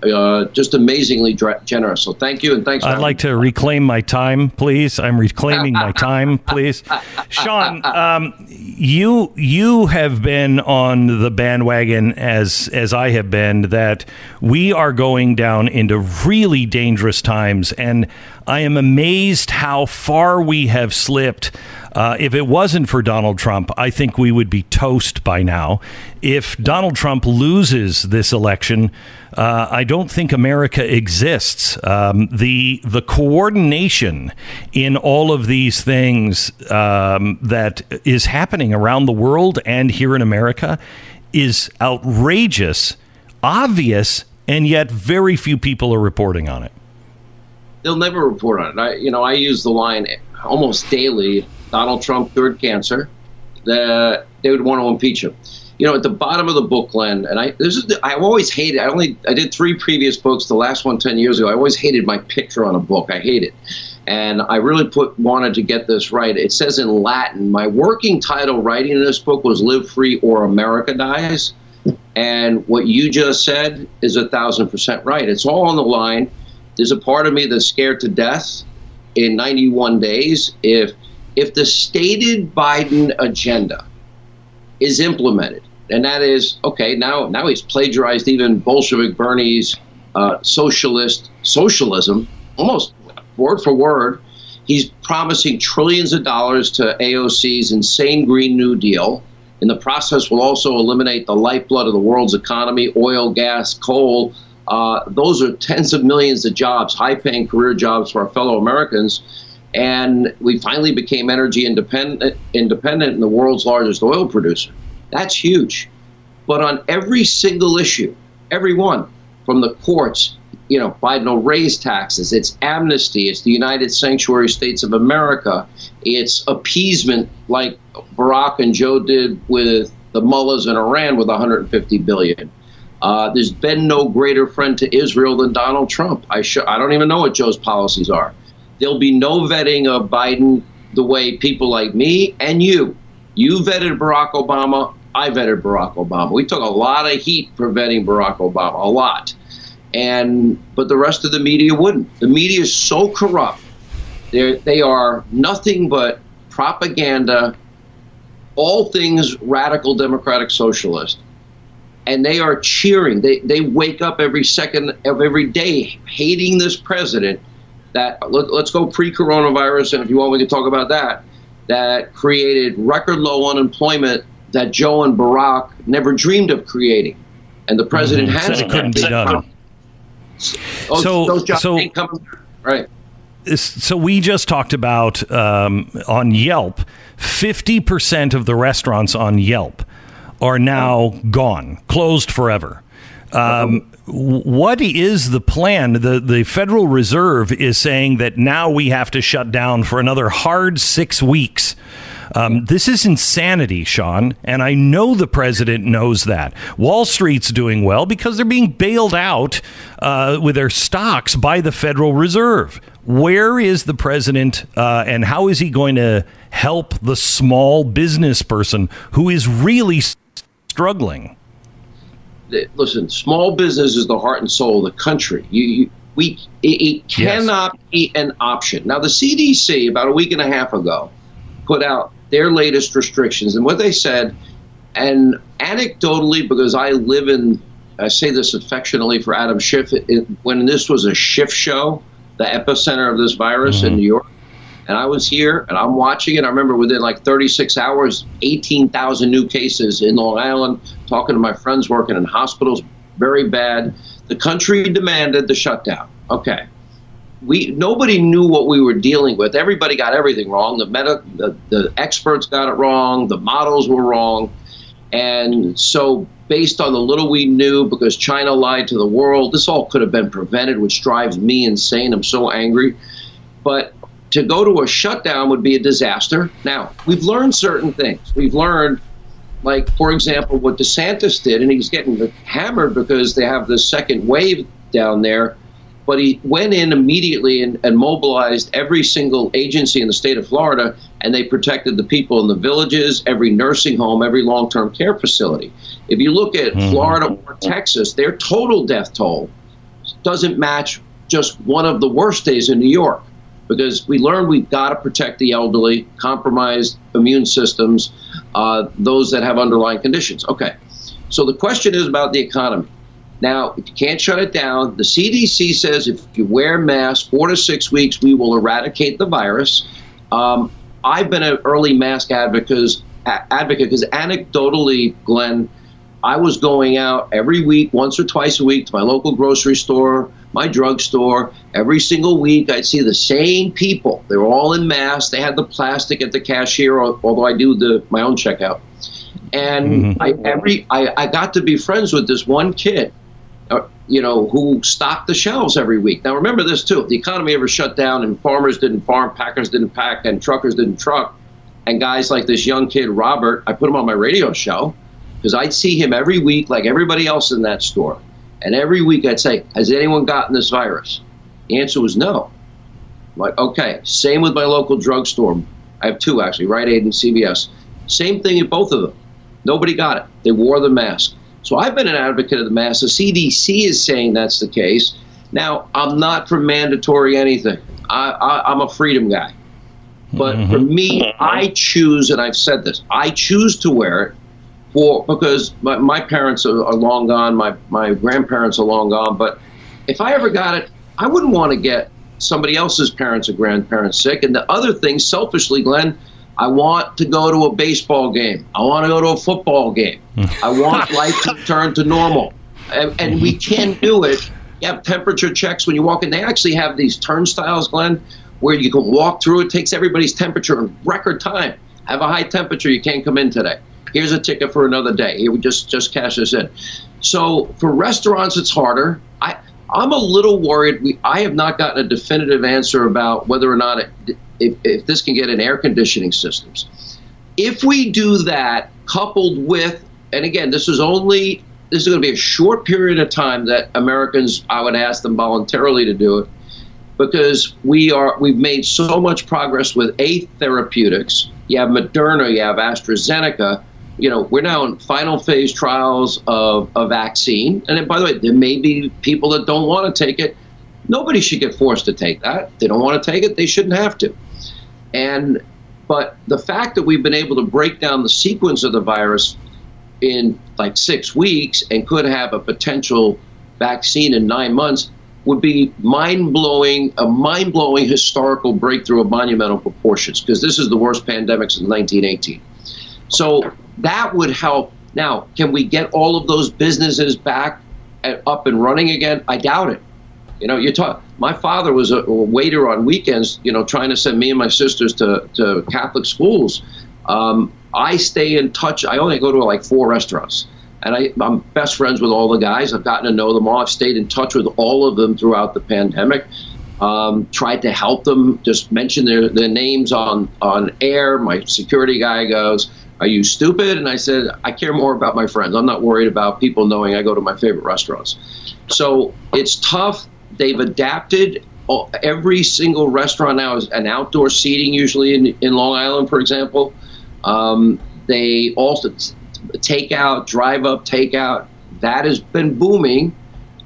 just amazingly generous. So thank you, and thanks. I'd like to reclaim my time, please. I'm reclaiming my time, please. Sean, you have been on the bandwagon as I have been that we are going down into really dangerous times, and I am amazed how far we have slipped. If it wasn't for Donald Trump, I think we would be toast by now. If Donald Trump loses this election, I don't think America exists. The coordination in all of these things that is happening around the world and here in America is outrageous, obvious, and yet very few people are reporting on it. They'll never report on it. I use the line almost daily. Donald Trump, cured cancer, they would want to impeach him. At the bottom of the book, Glenn, and I've always hated, I did 3 previous books, the last one 10 years ago. I always hated my picture on a book. I hate it. And I really wanted to get this right. It says in Latin, my working title writing in this book was Live Free or America Dies. And what you just said is 1,000% right. It's all on the line. There's a part of me that's scared to death in 91 days if the stated Biden agenda is implemented, and that is, okay, now he's plagiarized even Bolshevik Bernie's socialism, almost word for word. He's promising trillions of dollars to AOC's insane Green New Deal. In the process, will also eliminate the lifeblood of the world's economy, oil, gas, coal. Those are tens of millions of jobs, high-paying career jobs for our fellow Americans. And we finally became energy independent and the world's largest oil producer. That's huge. But on every single issue, every one, from the courts, Biden will raise taxes. It's amnesty. It's the United Sanctuary States of America. It's appeasement like Barack and Joe did with the mullahs in Iran with $150 billion. There's been no greater friend to Israel than Donald Trump. I don't even know what Joe's policies are. There'll be no vetting of Biden the way people like me and you. You vetted Barack Obama. I vetted Barack Obama. We took a lot of heat for vetting Barack Obama, a lot. But the rest of the media wouldn't. The media is so corrupt. They are nothing but propaganda, all things radical democratic socialist. And they are cheering. They wake up every second of every day hating this president. that, let's go pre-coronavirus, and if you want, we can talk about that, that created record low unemployment that Joe and Barack never dreamed of creating. And the president has it couldn't be done. Those jobs ain't coming. Right. So we just talked about on Yelp, 50% of the restaurants on Yelp are now gone, closed forever. What is the plan? The Federal Reserve is saying that now we have to shut down for another hard 6 weeks. This is insanity, Sean, and I know the president knows that. Wall Street's doing well because they're being bailed out with their stocks by the Federal Reserve. Where is the president and how is he going to help the small business person who is really struggling? Listen, small business is the heart and soul of the country. It cannot be an option. Now, the CDC, about a week and a half ago, put out their latest restrictions. And what they said, and anecdotally, because I say this affectionately for Adam Schiff, when this was a Schiff show, the epicenter of this virus in New York, and I was here and I'm watching it. I remember within like 36 hours, 18,000 new cases in Long Island, talking to my friends working in hospitals, very bad. The country demanded the shutdown. Okay. Nobody knew what we were dealing with. Everybody got everything wrong. The experts got it wrong. The models were wrong. And so based on the little we knew, because China lied to the world, this all could have been prevented, which drives me insane. I'm so angry. But to go to a shutdown would be a disaster. Now, we've learned certain things. We've learned, like, for example, what DeSantis did, and he's getting hammered because they have this second wave down there. But he went in immediately and mobilized every single agency in the state of Florida, and they protected the people in the villages, every nursing home, every long-term care facility. If you look at Florida or Texas, their total death toll doesn't match just one of the worst days in New York, because we learned we've got to protect the elderly, compromised immune systems, those that have underlying conditions. Okay, so the question is about the economy. Now, if you can't shut it down, the CDC says if you wear masks 4 to 6 weeks, we will eradicate the virus. I've been an early mask advocate because anecdotally, Glenn, I was going out every week, once or twice a week, to my local grocery store, my drugstore. Every single week, I'd see the same people. They were all in masks. They had the plastic at the cashier, although I do my own checkout. And I got to be friends with this one kid. Who stocked the shelves every week. Now, remember this, too. If the economy ever shut down and farmers didn't farm, packers didn't pack, and truckers didn't truck, and guys like this young kid, Robert, I put him on my radio show because I'd see him every week like everybody else in that store. And every week I'd say, has anyone gotten this virus? The answer was no. I'm like, okay, same with my local drugstore. I have two, actually, Rite Aid and CVS. Same thing at both of them. Nobody got it. They wore the mask. So I've been an advocate of the mask. The CDC is saying that's the case. Now, I'm not for mandatory anything. I'm a freedom guy. But for me, I choose, and I've said this, I choose to wear it because my parents are long gone, my grandparents are long gone. But if I ever got it, I wouldn't want to get somebody else's parents or grandparents sick. And the other thing, selfishly, Glenn, I want to go to a baseball game. I want to go to a football game. I want life to return to normal. And we can do it. You have temperature checks when you walk in. They actually have these turnstiles, Glenn, where you can walk through. It takes everybody's temperature in record time. Have a high temperature. You can't come in today. Here's a ticket for another day. Here, we just cash this in. So for restaurants, it's harder. I'm a little worried. I have not gotten a definitive answer about whether or not if this can get in air conditioning systems. If we do that, coupled with, and again, this is going to be a short period of time that Americans, I would ask them voluntarily to do it, because we've made so much progress with therapeutics. You have Moderna, you have AstraZeneca. We're now in final phase trials of a vaccine. And then, by the way, there may be people that don't want to take it. Nobody should get forced to take that. They don't want to take it. They shouldn't have to. But the fact that we've been able to break down the sequence of the virus in like 6 weeks and could have a potential vaccine in 9 months, would be mind-blowing, a mind-blowing historical breakthrough of monumental proportions, because this is the worst pandemic since 1918. So that would help. Now, can we get all of those businesses back and up and running again? I doubt it. You know, you talk. My father was a waiter on weekends, you know, trying to send me and my sisters to Catholic schools. I stay in touch. I only go to like 4 restaurants, and I'm best friends with all the guys. I've gotten to know them all. I've stayed in touch with all of them throughout the pandemic. Tried to help them. Just mention their names on air. My security guy goes, "Are you stupid?" And I said, "I care more about my friends. I'm not worried about people knowing I go to my favorite restaurants." So it's tough. They've adapted. Every single restaurant now is an outdoor seating, usually in Long Island, for example. They also take out, drive up, take out. That has been booming.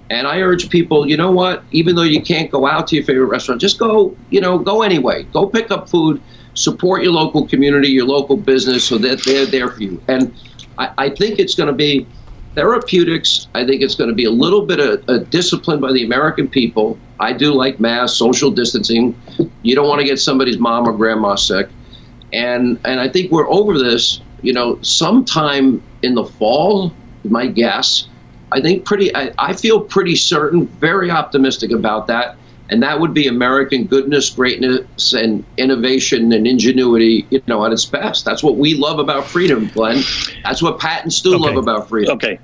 And I urge people, you know what, even though you can't go out to your favorite restaurant, just go, you know, go anyway. Go pick up food, support your local community, your local business, so that they're there for you. And I think it's going to be therapeutics. I think it's going to be a little bit of a discipline by the American people. I do like masks, social distancing. You don't want to get somebody's mom or grandma sick. And I think we're over this, you know, sometime in the fall, my guess. I feel pretty certain, very optimistic about that. And that would be American goodness, greatness, and innovation and ingenuity, you know, at its best. That's what we love about freedom, Glenn. That's what Pat and Stu love about freedom. Okay.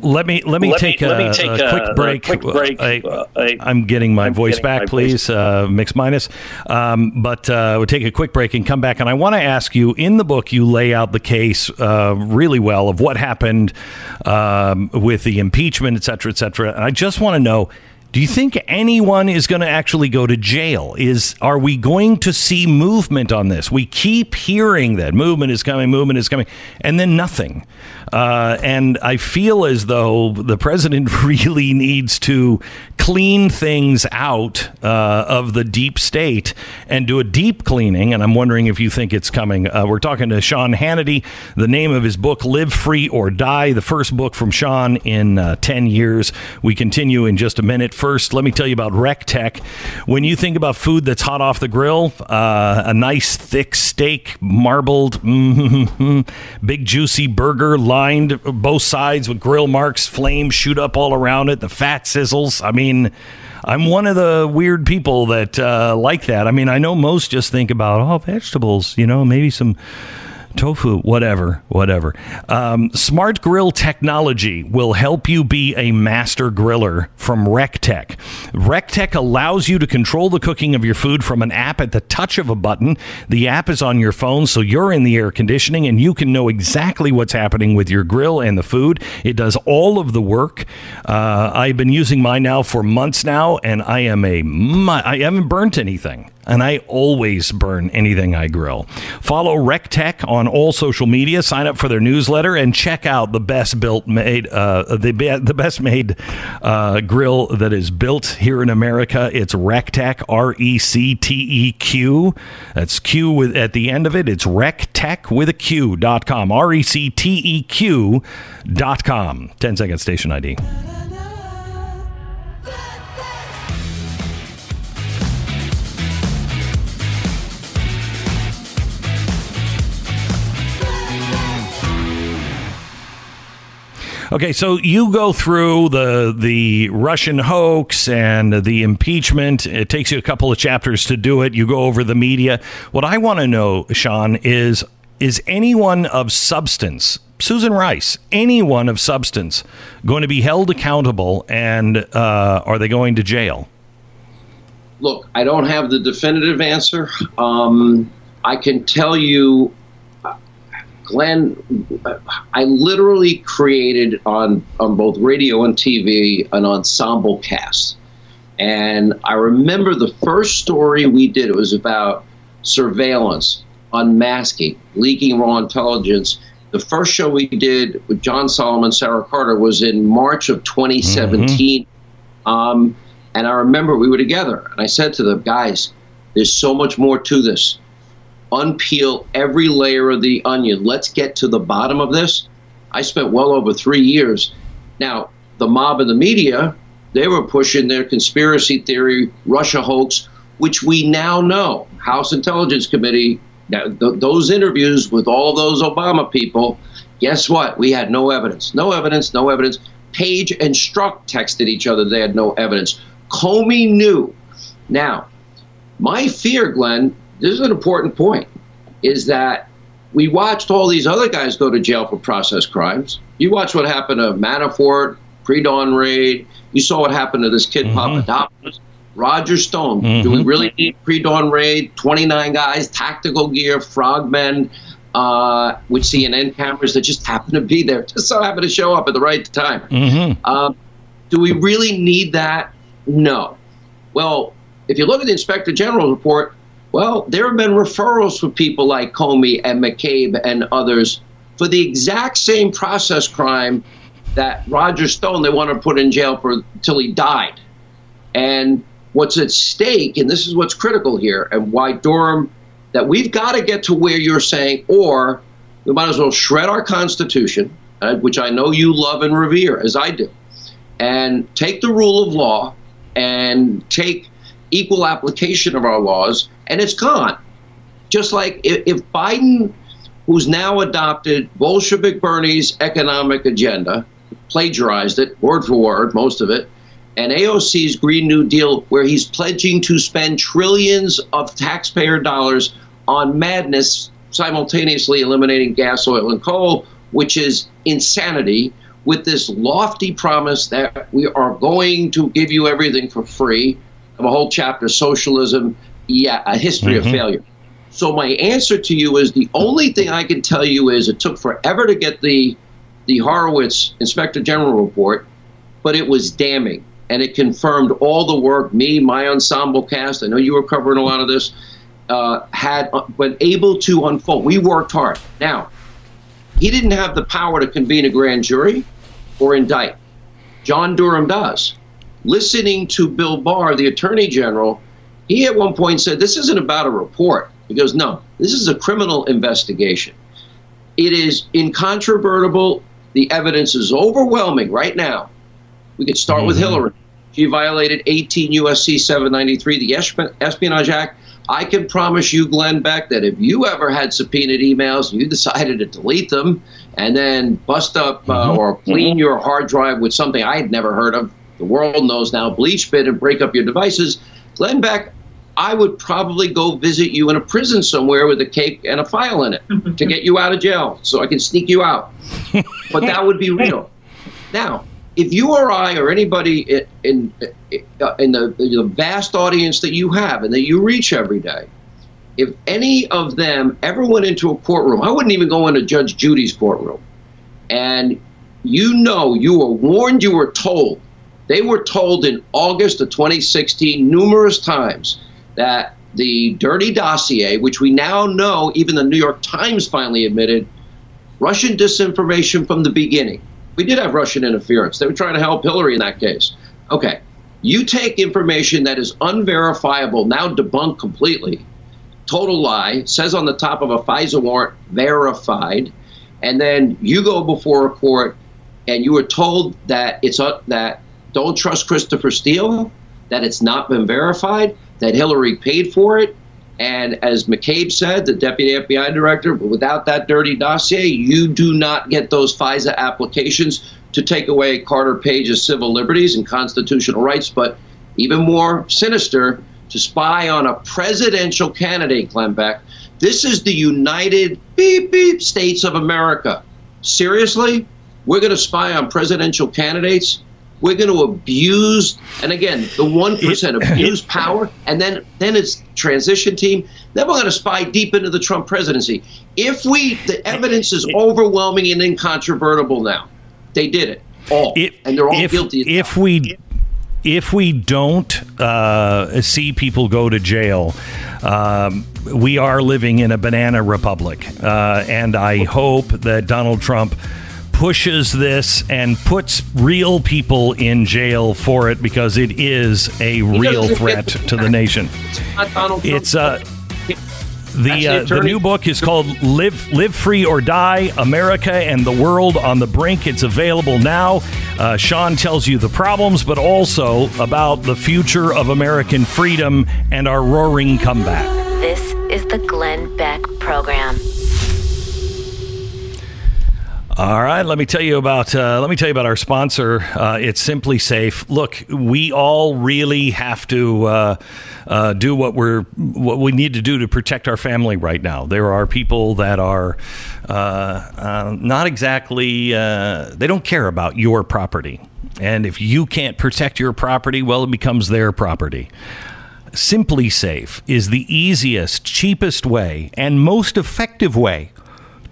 Let me take a quick break. I'm getting my voice back, please. Mix minus. We'll take a quick break and come back. And I want to ask you, in the book, you lay out the case really well of what happened with the impeachment, et cetera, et cetera. And I just want to know, do you think anyone is going to actually go to jail? Are we going to see movement on this? We keep hearing that movement is coming, and then nothing. And I feel as though the president really needs to clean things out of the deep state and do a deep cleaning. And I'm wondering if you think it's coming. We're talking to Sean Hannity. The name of his book, Live Free or Die, the first book from Sean in 10 years. We continue in just a minute. First, let me tell you about RECTEQ. When you think about food that's hot off the grill, a nice thick steak, marbled, big juicy burger, lined both sides with grill marks, flames shoot up all around it, the fat sizzles. I mean, I'm one of the weird people that like that. I mean, I know most just think about, oh, vegetables, you know, maybe some tofu, whatever. Smart grill technology will help you be a master griller from RecTech. RecTech allows you to control the cooking of your food from an app at the touch of a button. The app is on your phone, so you're in the air conditioning and you can know exactly what's happening with your grill and the food. It does all of the work. I've been using mine now for months now, and I haven't burnt anything. And I always burn anything I grill. Follow RecTech on all social media. Sign up for their newsletter and check out the best made grill that is built here in America. It's RecTech, RECTEQ. That's Q with at the end of it. It's RecTech with a Q.com. RECTEQ.com. 10-second station ID. Okay, so you go through the Russian hoax and the impeachment. It takes you a couple of chapters to do it. You go over the media. What I want to know, Sean, is anyone of substance, Susan Rice, anyone of substance going to be held accountable, and are they going to jail? Look, I don't have the definitive answer. I can tell you, Glenn, I literally created on both radio and TV an ensemble cast. And I remember the first story we did, it was about surveillance, unmasking, leaking raw intelligence. The first show we did with John Solomon, Sarah Carter, was in March of 2017. Mm-hmm. And I remember we were together. And I said to them, guys, there's so much more to this. Unpeel every layer of the onion. Let's get to the bottom of this. I spent well over 3 years. Now, the mob and the media, They were pushing their conspiracy theory, Russia hoax, which we now know. House Intelligence Committee, those interviews with all those Obama people, guess what? We had no evidence. No evidence, no evidence. Page and Strzok texted each other. They had no evidence. Comey knew. Now, my fear, Glenn, this is an important point, is that we watched all these other guys go to jail for process crimes. You watch what happened to Manafort, pre-dawn raid. You saw what happened to this kid, Papadopoulos, Roger Stone. Do we really need pre-dawn raid, 29 guys, tactical gear, frogmen, with CNN cameras that just happen to be there, just so happen to show up at the right time. Do we really need that? No. Well, if you look at the Inspector General's report, well, there have been referrals for people like Comey and McCabe and others for the exact same process crime that Roger Stone, they want to put in jail for till he died. And what's at stake, and this is what's critical here, and why Durham, that we've got to get to where you're saying, or we might as well shred our Constitution, which I know you love and revere, as I do, and take the rule of law and take equal application of our laws, and it's gone. Just like if Biden, who's now adopted Bolshevik Bernie's economic agenda, plagiarized it, word for word, most of it, and AOC's Green New Deal, where he's pledging to spend trillions of taxpayer dollars on madness, simultaneously eliminating gas, oil, and coal, which is insanity, with this lofty promise that we are going to give you everything for free, of a whole chapter, socialism, a history of failure. So my answer to you is, the only thing I can tell you is it took forever to get the Horowitz Inspector General report, but it was damning. And it confirmed all the work me, my ensemble cast, I know you were covering a lot of this, had been able to unfold. We worked hard. Now, he didn't have the power to convene a grand jury or indict. John Durham does. Listening to Bill Barr, the Attorney General, he at one point said, this isn't about a report. He goes, no, this is a criminal investigation. It is incontrovertible. The evidence is overwhelming right now. We could start with Hillary. She violated 18 U.S.C. 793, the Espionage Act. I can promise you, Glenn Beck, that if you ever had subpoenaed emails and you decided to delete them and then bust up or clean your hard drive with something I had never heard of, the world knows now, bleach bit and break up your devices, Glenn Beck, I would probably go visit you in a prison somewhere with a cake and a file in it to get you out of jail so I can sneak you out. But that would be real. Now, if you or I or anybody in the vast audience that you have and that you reach every day, if any of them ever went into a courtroom, I wouldn't even go into Judge Judy's courtroom, and you know you were warned, you were told, they were told in August of 2016 numerous times that the dirty dossier, which we now know even the New York Times finally admitted, Russian disinformation from the beginning. We did have Russian interference. They were trying to help Hillary in that case. Okay, you take information that is unverifiable, now debunked completely, total lie, says on the top of a FISA warrant, verified, and then you go before a court and you are told that that don't trust Christopher Steele, that it's not been verified, that Hillary paid for it, and as McCabe said, the deputy FBI director, without that dirty dossier, you do not get those FISA applications to take away Carter Page's civil liberties and constitutional rights. But even more sinister, to spy on a presidential candidate, Glenn Beck. This is the United beep, beep States of America. Seriously? We're going to spy on presidential candidates? We're going to abuse, and again, the 1% abuse power, and then it's transition team. Then we're going to spy deep into the Trump presidency. The evidence is overwhelming and incontrovertible now. They did it all, and they're all guilty. If we don't see people go to jail, we are living in a banana republic, and I hope that Donald Trump pushes this and puts real people in jail for it, because it is a real threat to the nation. It's the new book is called Live Free or Die: America and the World on the Brink. It's available now. Sean tells you the problems, but also about the future of American freedom and our roaring comeback. This is the Glenn Beck Program. All right, let me tell you about our sponsor. It's SimpliSafe. Look, we all really have to do what we need to do to protect our family right now. There are people that are not exactly they don't care about your property, and if you can't protect your property, well, it becomes their property. SimpliSafe is the easiest, cheapest way, and most effective way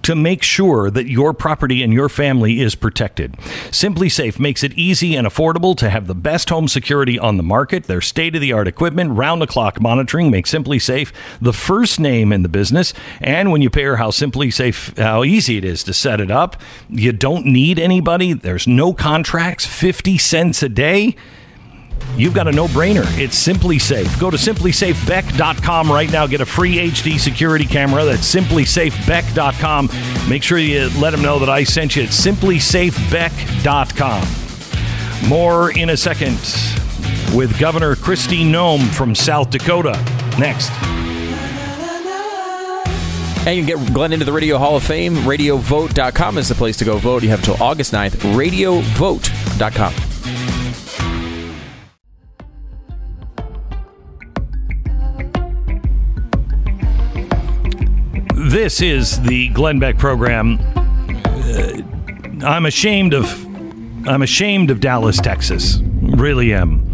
to make sure that your property and your family is protected. SimpliSafe makes it easy and affordable to have the best home security on the market. Their state-of-the-art equipment, round-the-clock monitoring makes SimpliSafe the first name in the business. And when you pair how easy it is to set it up, you don't need anybody. There's no contracts, 50 cents a day. You've got a no-brainer. It's SimpliSafe. Go to simplysafebeck.com right now. Get a free HD security camera. That's simplysafebeck.com. Make sure you let them know that I sent you. It's simplysafebeck.com. More in a second with Governor Kristi Noem from South Dakota. Next. And you can get Glenn into the Radio Hall of Fame. RadioVote.com is the place to go vote. You have until August 9th. RadioVote.com. This is the Glenn Beck Program. I'm ashamed of Dallas, Texas. Really am.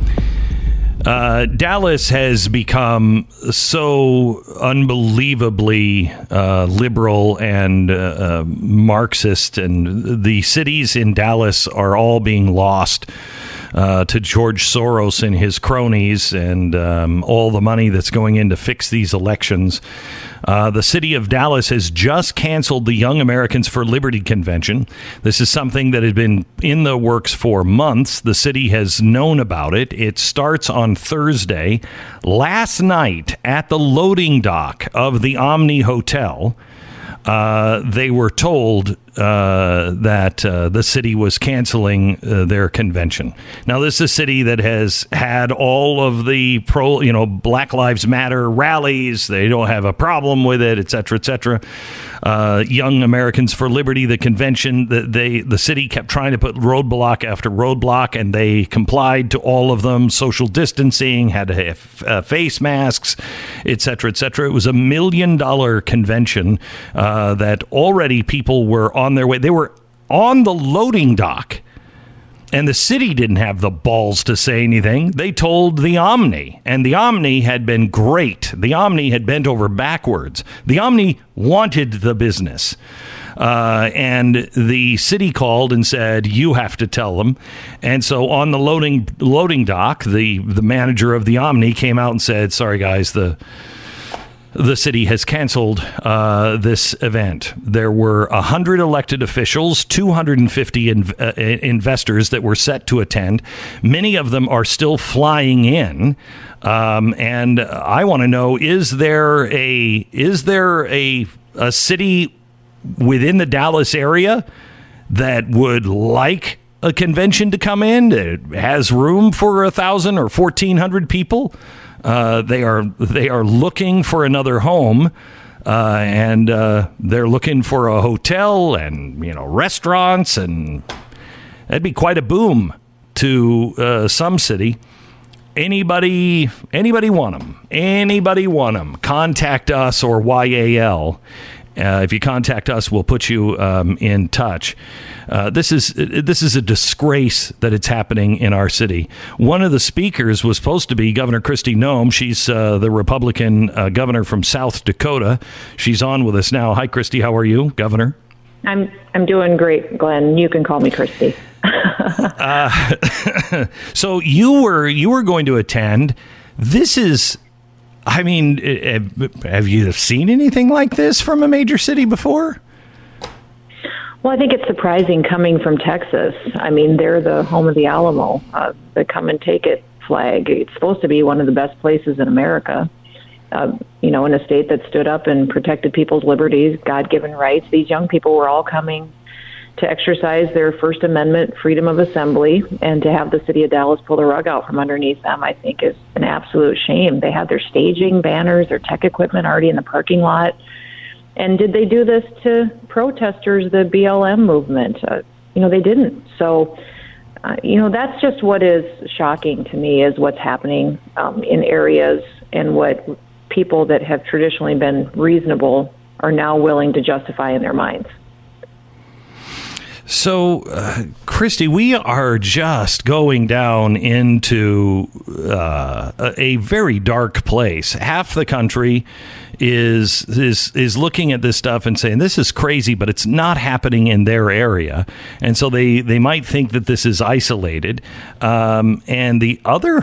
Dallas has become so unbelievably liberal and Marxist, and the cities in Dallas are all being lost to George Soros and his cronies, and all the money that's going in to fix these elections. The city of Dallas has just canceled the Young Americans for Liberty convention. This is something that had been in the works for months. The city has known about it. It starts on Thursday. Last night at the loading dock of the Omni Hotel, they were told that the city was canceling their convention. Now, this is a city that has had all of the Black Lives Matter rallies. They don't have a problem with it, et cetera, et cetera. Young Americans for Liberty, the convention, the city kept trying to put roadblock after roadblock, and they complied to all of them. Social distancing, had to have face masks, et cetera, et cetera. It was a $1 million convention that already people were on their way. They were on the loading dock, and the city didn't have the balls to say anything. They told the Omni, and the Omni had been great. The Omni had bent over backwards. The Omni wanted the business. And the city called and said, you have to tell them. And so on the loading dock, the manager of the Omni came out and said, sorry, guys, the city has canceled this event. There were 100 elected officials, 250 investors that were set to attend. Many of them are still flying in. And I want to know, is there a city within the Dallas area that would like a convention to come in that has room for 1,000 or 1,400 people? They are looking for another home, and they're looking for a hotel and, restaurants, and that'd be quite a boom to some city. Anybody want them? Anybody want them? Contact us or YAL. If you contact us, we'll put you in touch. This is a disgrace that it's happening in our city. One of the speakers was supposed to be Governor Kristi Noem. She's the Republican governor from South Dakota. She's on with us now. Hi, Kristi. How are you, Governor? I'm doing great, Glenn. You can call me Kristi. So you were going to attend. This is. I mean, have you seen anything like this from a major city before? Well, I think it's surprising coming from Texas. I mean, they're the home of the Alamo, the come and take it flag. It's supposed to be one of the best places in America, in a state that stood up and protected people's liberties, God-given rights. These young people were all coming to exercise their First Amendment freedom of assembly, and to have the city of Dallas pull the rug out from underneath them, I think, is an absolute shame. They had their staging, banners, their tech equipment already in the parking lot. And did they do this to protesters, the BLM movement? They didn't. So, that's just what is shocking to me, is what's happening in areas, and what people that have traditionally been reasonable are now willing to justify in their minds. So, Christy, we are just going down into a very dark place. Half the country is looking at this stuff and saying, this is crazy, but it's not happening in their area. And so they might think that this is isolated. And the other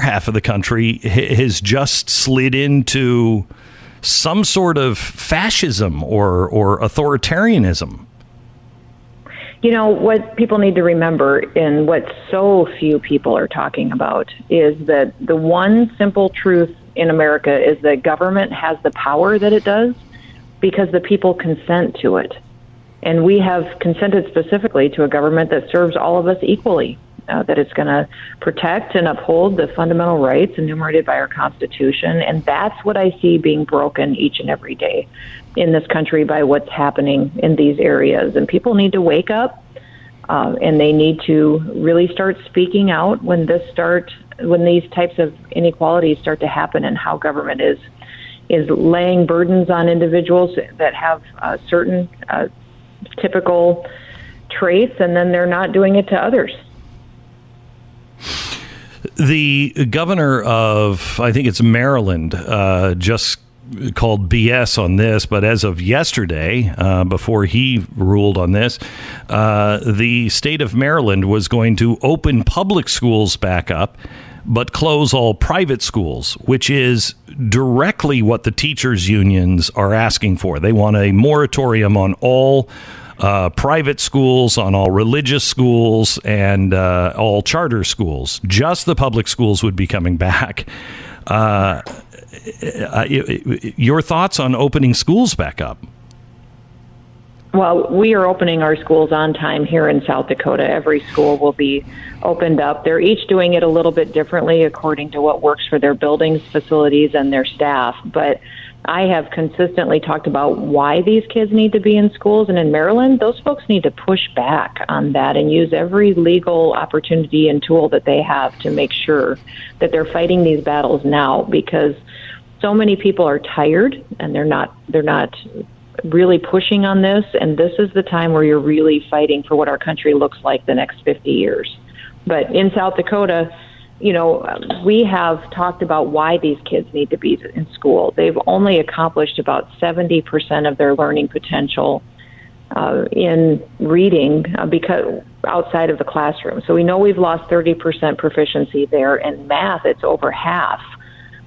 half of the country has just slid into some sort of fascism or authoritarianism. You know, what people need to remember, and what so few people are talking about, is that the one simple truth in America is that government has the power that it does because the people consent to it. And we have consented specifically to a government that serves all of us equally, that it's going to protect and uphold the fundamental rights enumerated by our Constitution. And that's what I see being broken each and every day in this country by what's happening in these areas. And people need to wake up, and they need to really start speaking out when these types of inequalities start to happen, and how government is laying burdens on individuals that have certain typical traits, and then they're not doing it to others. The governor of, I think it's Maryland, just called BS on this, but as of yesterday, before he ruled on this, the state of Maryland was going to open public schools back up, but close all private schools, which is directly what the teachers' unions are asking for. They want a moratorium on all private schools, on all religious schools, and all charter schools. Just the public schools would be coming back. Your thoughts on opening schools back up? Well, we are opening our schools on time here in South Dakota. Every school will be opened up. They're each doing it a little bit differently according to what works for their buildings, facilities, and their staff. But I have consistently talked about why these kids need to be in schools. And in Maryland, those folks need to push back on that and use every legal opportunity and tool that they have to make sure that they're fighting these battles now, because so many people are tired and they're not really pushing on this. And this is the time where you're really fighting for what our country looks like the next 50 years. But in South Dakota, we have talked about why these kids need to be in school. They've only accomplished about 70% of their learning potential in reading because outside of the classroom. So we know we've lost 30% proficiency there. In math, it's over half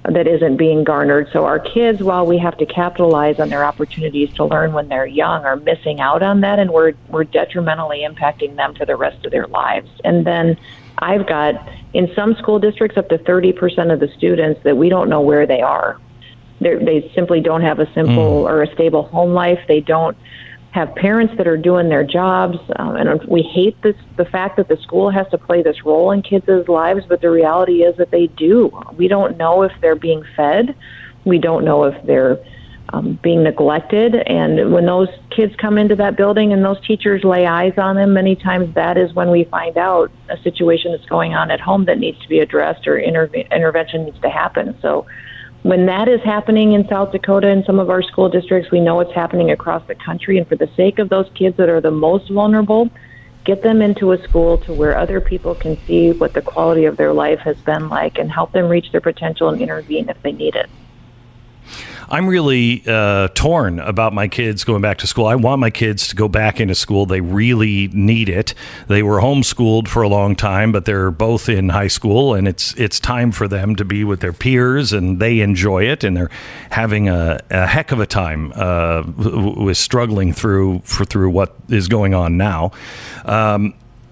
that isn't being garnered. So our kids, while we have to capitalize on their opportunities to learn when they're young, are missing out on that, and we're detrimentally impacting them for the rest of their lives. And then I've got, in some school districts, up to 30% of the students that we don't know where they are. They simply don't have a simple or a stable home life. They don't have parents that are doing their jobs. And we hate the fact that the school has to play this role in kids' lives, but the reality is that they do. We don't know if they're being fed. We don't know if they're being neglected. And when those kids come into that building and those teachers lay eyes on them, many times that is when we find out a situation that's going on at home that needs to be addressed, or intervention needs to happen. So when that is happening in South Dakota in some of our school districts, we know it's happening across the country. And for the sake of those kids that are the most vulnerable, get them into a school to where other people can see what the quality of their life has been like, and help them reach their potential and intervene if they need it. I'm really torn about my kids going back to school. I want my kids to go back into school. They really need it. They were homeschooled for a long time, but they're both in high school, and it's time for them to be with their peers, and they enjoy it, and they're having a heck of a time with struggling through what is going on now.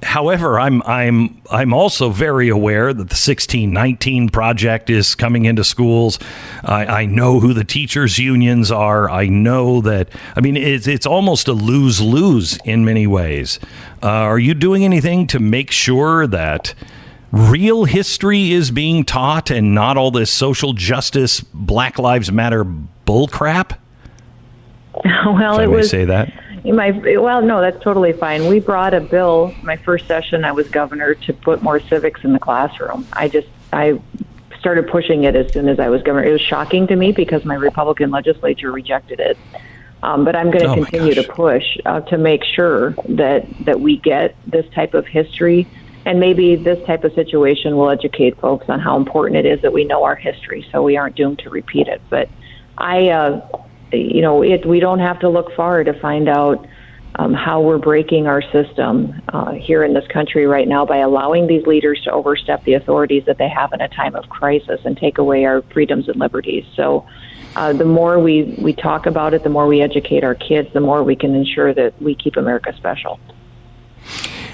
However, I'm also very aware that the 1619 project is coming into schools. I know who the teachers' unions are. I know that. I mean, it's almost a lose-lose in many ways. Are you doing anything to make sure that real history is being taught and not all this social justice, Black Lives Matter bullcrap? Well, if I may say that. No, that's totally fine. We brought a bill, my first session I was governor, to put more civics in the classroom. I started pushing it as soon as I was governor. It was shocking to me because my Republican legislature rejected it. But I'm going to continue to push to make sure that we get this type of history. And maybe this type of situation will educate folks on how important it is that we know our history so we aren't doomed to repeat it. But we don't have to look far to find out how we're breaking our system here in this country right now by allowing these leaders to overstep the authorities that they have in a time of crisis and take away our freedoms and liberties. So the more we talk about it, the more we educate our kids, the more we can ensure that we keep America special.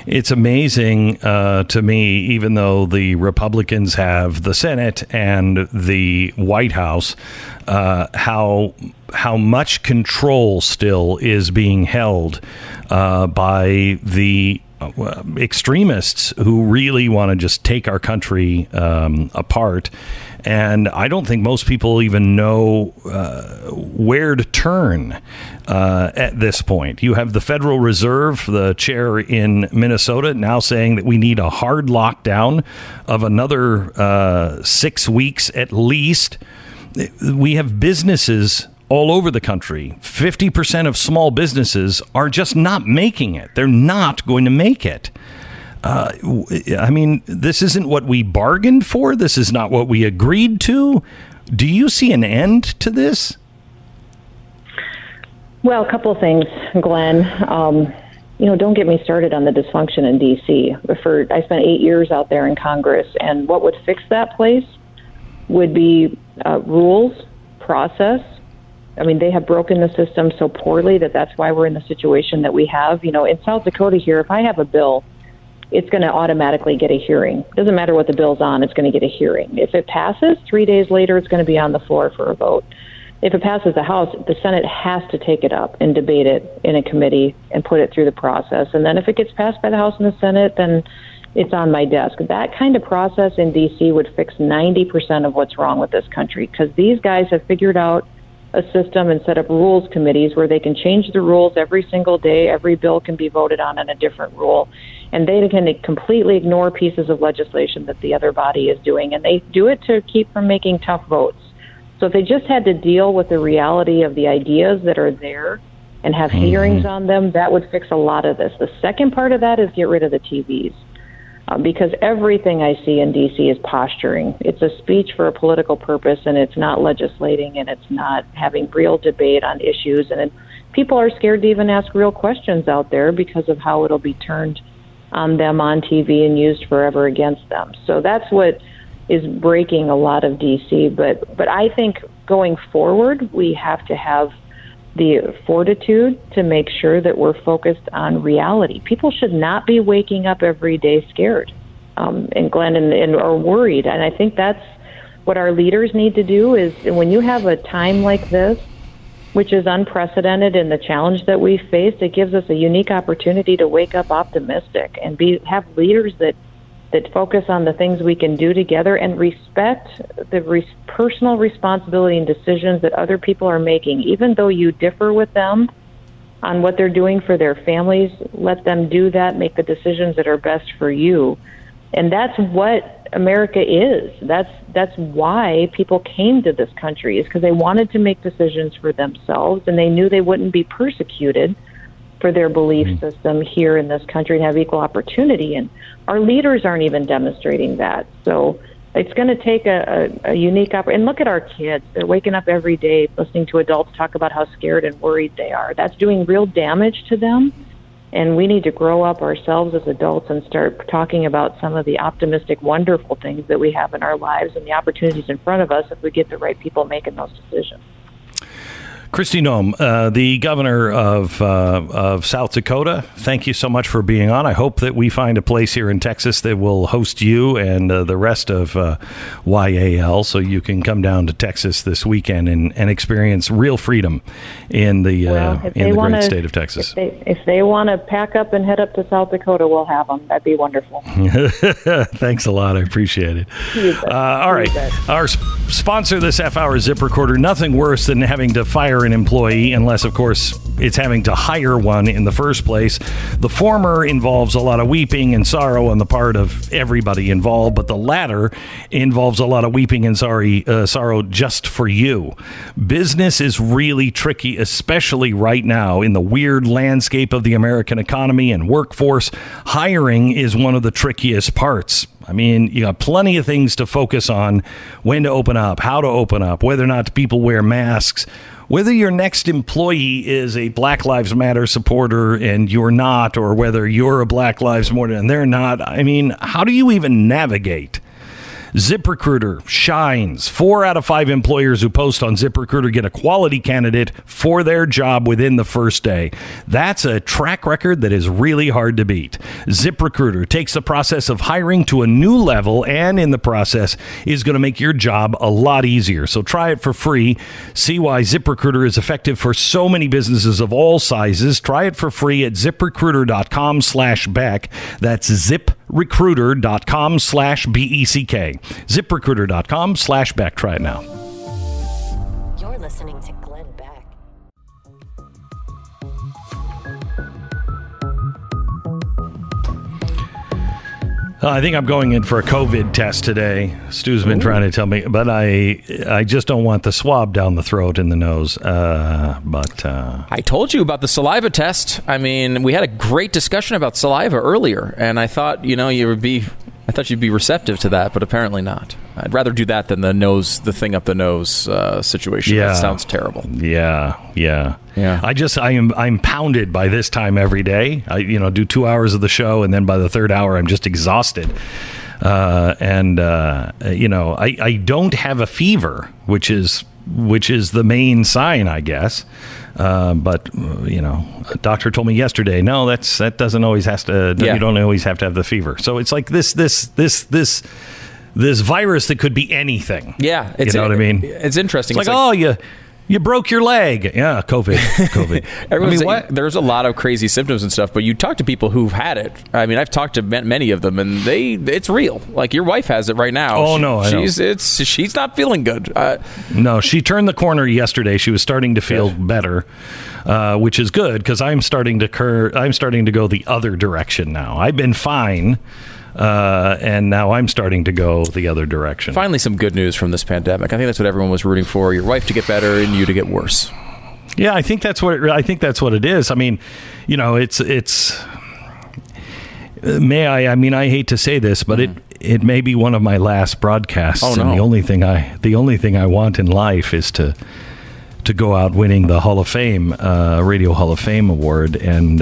It's amazing to me, even though the Republicans have the Senate and the White House, how much control still is being held by the extremists who really want to just take our country apart. And I don't think most people even know where to turn at this point. You have the Federal Reserve, the chair in Minnesota, now saying that we need a hard lockdown of another 6 weeks at least. We have businesses all over the country. 50% of small businesses are just not making it. They're not going to make it. I mean, this isn't what we bargained for. This is not what we agreed to. Do you see an end to this? Well, a couple of things, Glenn. Don't get me started on the dysfunction in D.C. I spent 8 years out there in Congress, and what would fix that place would be rules, process. I mean, they have broken the system so poorly that's why we're in the situation that we have. You know, in South Dakota here, if I have a bill, it's going to automatically get a hearing. Doesn't matter what the bill's on, it's going to get a hearing. If it passes, 3 days later, it's going to be on the floor for a vote. If it passes the House, the Senate has to take it up and debate it in a committee and put it through the process. And then if it gets passed by the House and the Senate, then it's on my desk. That kind of process in D.C. would fix 90% of what's wrong with this country, because these guys have figured out a system and set up rules committees where they can change the rules every single day. Every bill can be voted on a different rule. And they can completely ignore pieces of legislation that the other body is doing. And they do it to keep from making tough votes. So if they just had to deal with the reality of the ideas that are there and have hearings on them, that would fix a lot of this. The second part of that is get rid of the TVs. Because everything I see in D.C. is posturing. It's a speech for a political purpose, and it's not legislating, and it's not having real debate on issues. And people are scared to even ask real questions out there because of how it'll be turned on them on TV and used forever against them. So that's what is breaking a lot of D.C. But I think going forward, we have to have the fortitude to make sure that we're focused on reality. People should not be waking up every day scared and Glenn and are worried. And I think that's what our leaders need to do is when you have a time like this, which is unprecedented in the challenge that we faced, it gives us a unique opportunity to wake up optimistic and have leaders that focus on the things we can do together and respect the personal responsibility and decisions that other people are making. Even though you differ with them on what they're doing for their families, let them do that, make the decisions that are best for you. And that's what America is. That's why people came to this country, is because they wanted to make decisions for themselves, and they knew they wouldn't be persecuted for their belief system here in this country and have equal opportunity. And our leaders aren't even demonstrating that. So it's going to take a unique opportunity. And look at our kids. They're waking up every day listening to adults talk about how scared and worried they are. That's doing real damage to them. And we need to grow up ourselves as adults and start talking about some of the optimistic, wonderful things that we have in our lives and the opportunities in front of us if we get the right people making those decisions. Kristi Noem, the governor of South Dakota, thank you so much for being on. I hope that we find a place here in Texas that will host you and the rest of YAL, so you can come down to Texas this weekend and experience real freedom in the great state of Texas. If they want to pack up and head up to South Dakota, we'll have them. That'd be wonderful. Thanks a lot. I appreciate it. All right. Our sponsor this half hour, ZipRecruiter. Nothing worse than having to fire an employee, unless, of course, it's having to hire one in the first place. The former involves a lot of weeping and sorrow on the part of everybody involved, but the latter involves a lot of weeping and sorrow just for you. Business is really tricky, especially right now in the weird landscape of the American economy and workforce. Hiring is one of the trickiest parts. I mean, you got plenty of things to focus on, when to open up, how to open up, whether or not people wear masks, whether your next employee is a Black Lives Matter supporter and you're not, or whether you're a Black Lives Matter and they're not. I mean, how do you even navigate? ZipRecruiter shines. 4 out of 5 employers who post on ZipRecruiter get a quality candidate for their job within the first day. That's a track record that is really hard to beat. ZipRecruiter takes the process of hiring to a new level, and in the process is going to make your job a lot easier. So try it for free. See why ZipRecruiter is effective for so many businesses of all sizes. Try it for free at ZipRecruiter.com/Beck. That's ZipRecruiter.com/BECK. ZipRecruiter.com/Beck. Try it now. You're listening to Glenn Beck. I think I'm going in for a COVID test today. Stu's been trying to tell me, but I just don't want the swab down the throat and the nose. I told you about the saliva test. I mean, we had a great discussion about saliva earlier, and I thought, I thought you'd be receptive to that, but apparently not. I'd rather do that than the thing up the nose situation. Yeah. That sounds terrible. Yeah. I'm pounded by this time every day. I do 2 hours of the show, and then by the third hour, I'm just exhausted. I don't have a fever, which is the main sign, I guess. But a doctor told me yesterday, no, that doesn't always has to. Yeah. You don't always have to have the fever. So it's like this virus that could be anything. Yeah, you know what I mean. It's interesting. It's like you broke your leg. Yeah, COVID. There's a lot of crazy symptoms and stuff. But you talk to people who've had it. I mean, I've talked to many of them, and it's real. Like your wife has it right now. Oh no, she's not feeling good. No, she turned the corner yesterday. She was starting to feel better. Which is good, because I'm starting to go the other direction now. I've been fine, and now I'm starting to go the other direction. Finally, some good news from this pandemic. I think that's what everyone was rooting for: your wife to get better and you to get worse. Yeah, I think that's what it is. I mean, it's. May I? I mean, I hate to say this, but it may be one of my last broadcasts. Oh, no. And the only thing I want in life is to go out winning the Hall of Fame, Radio Hall of Fame award. And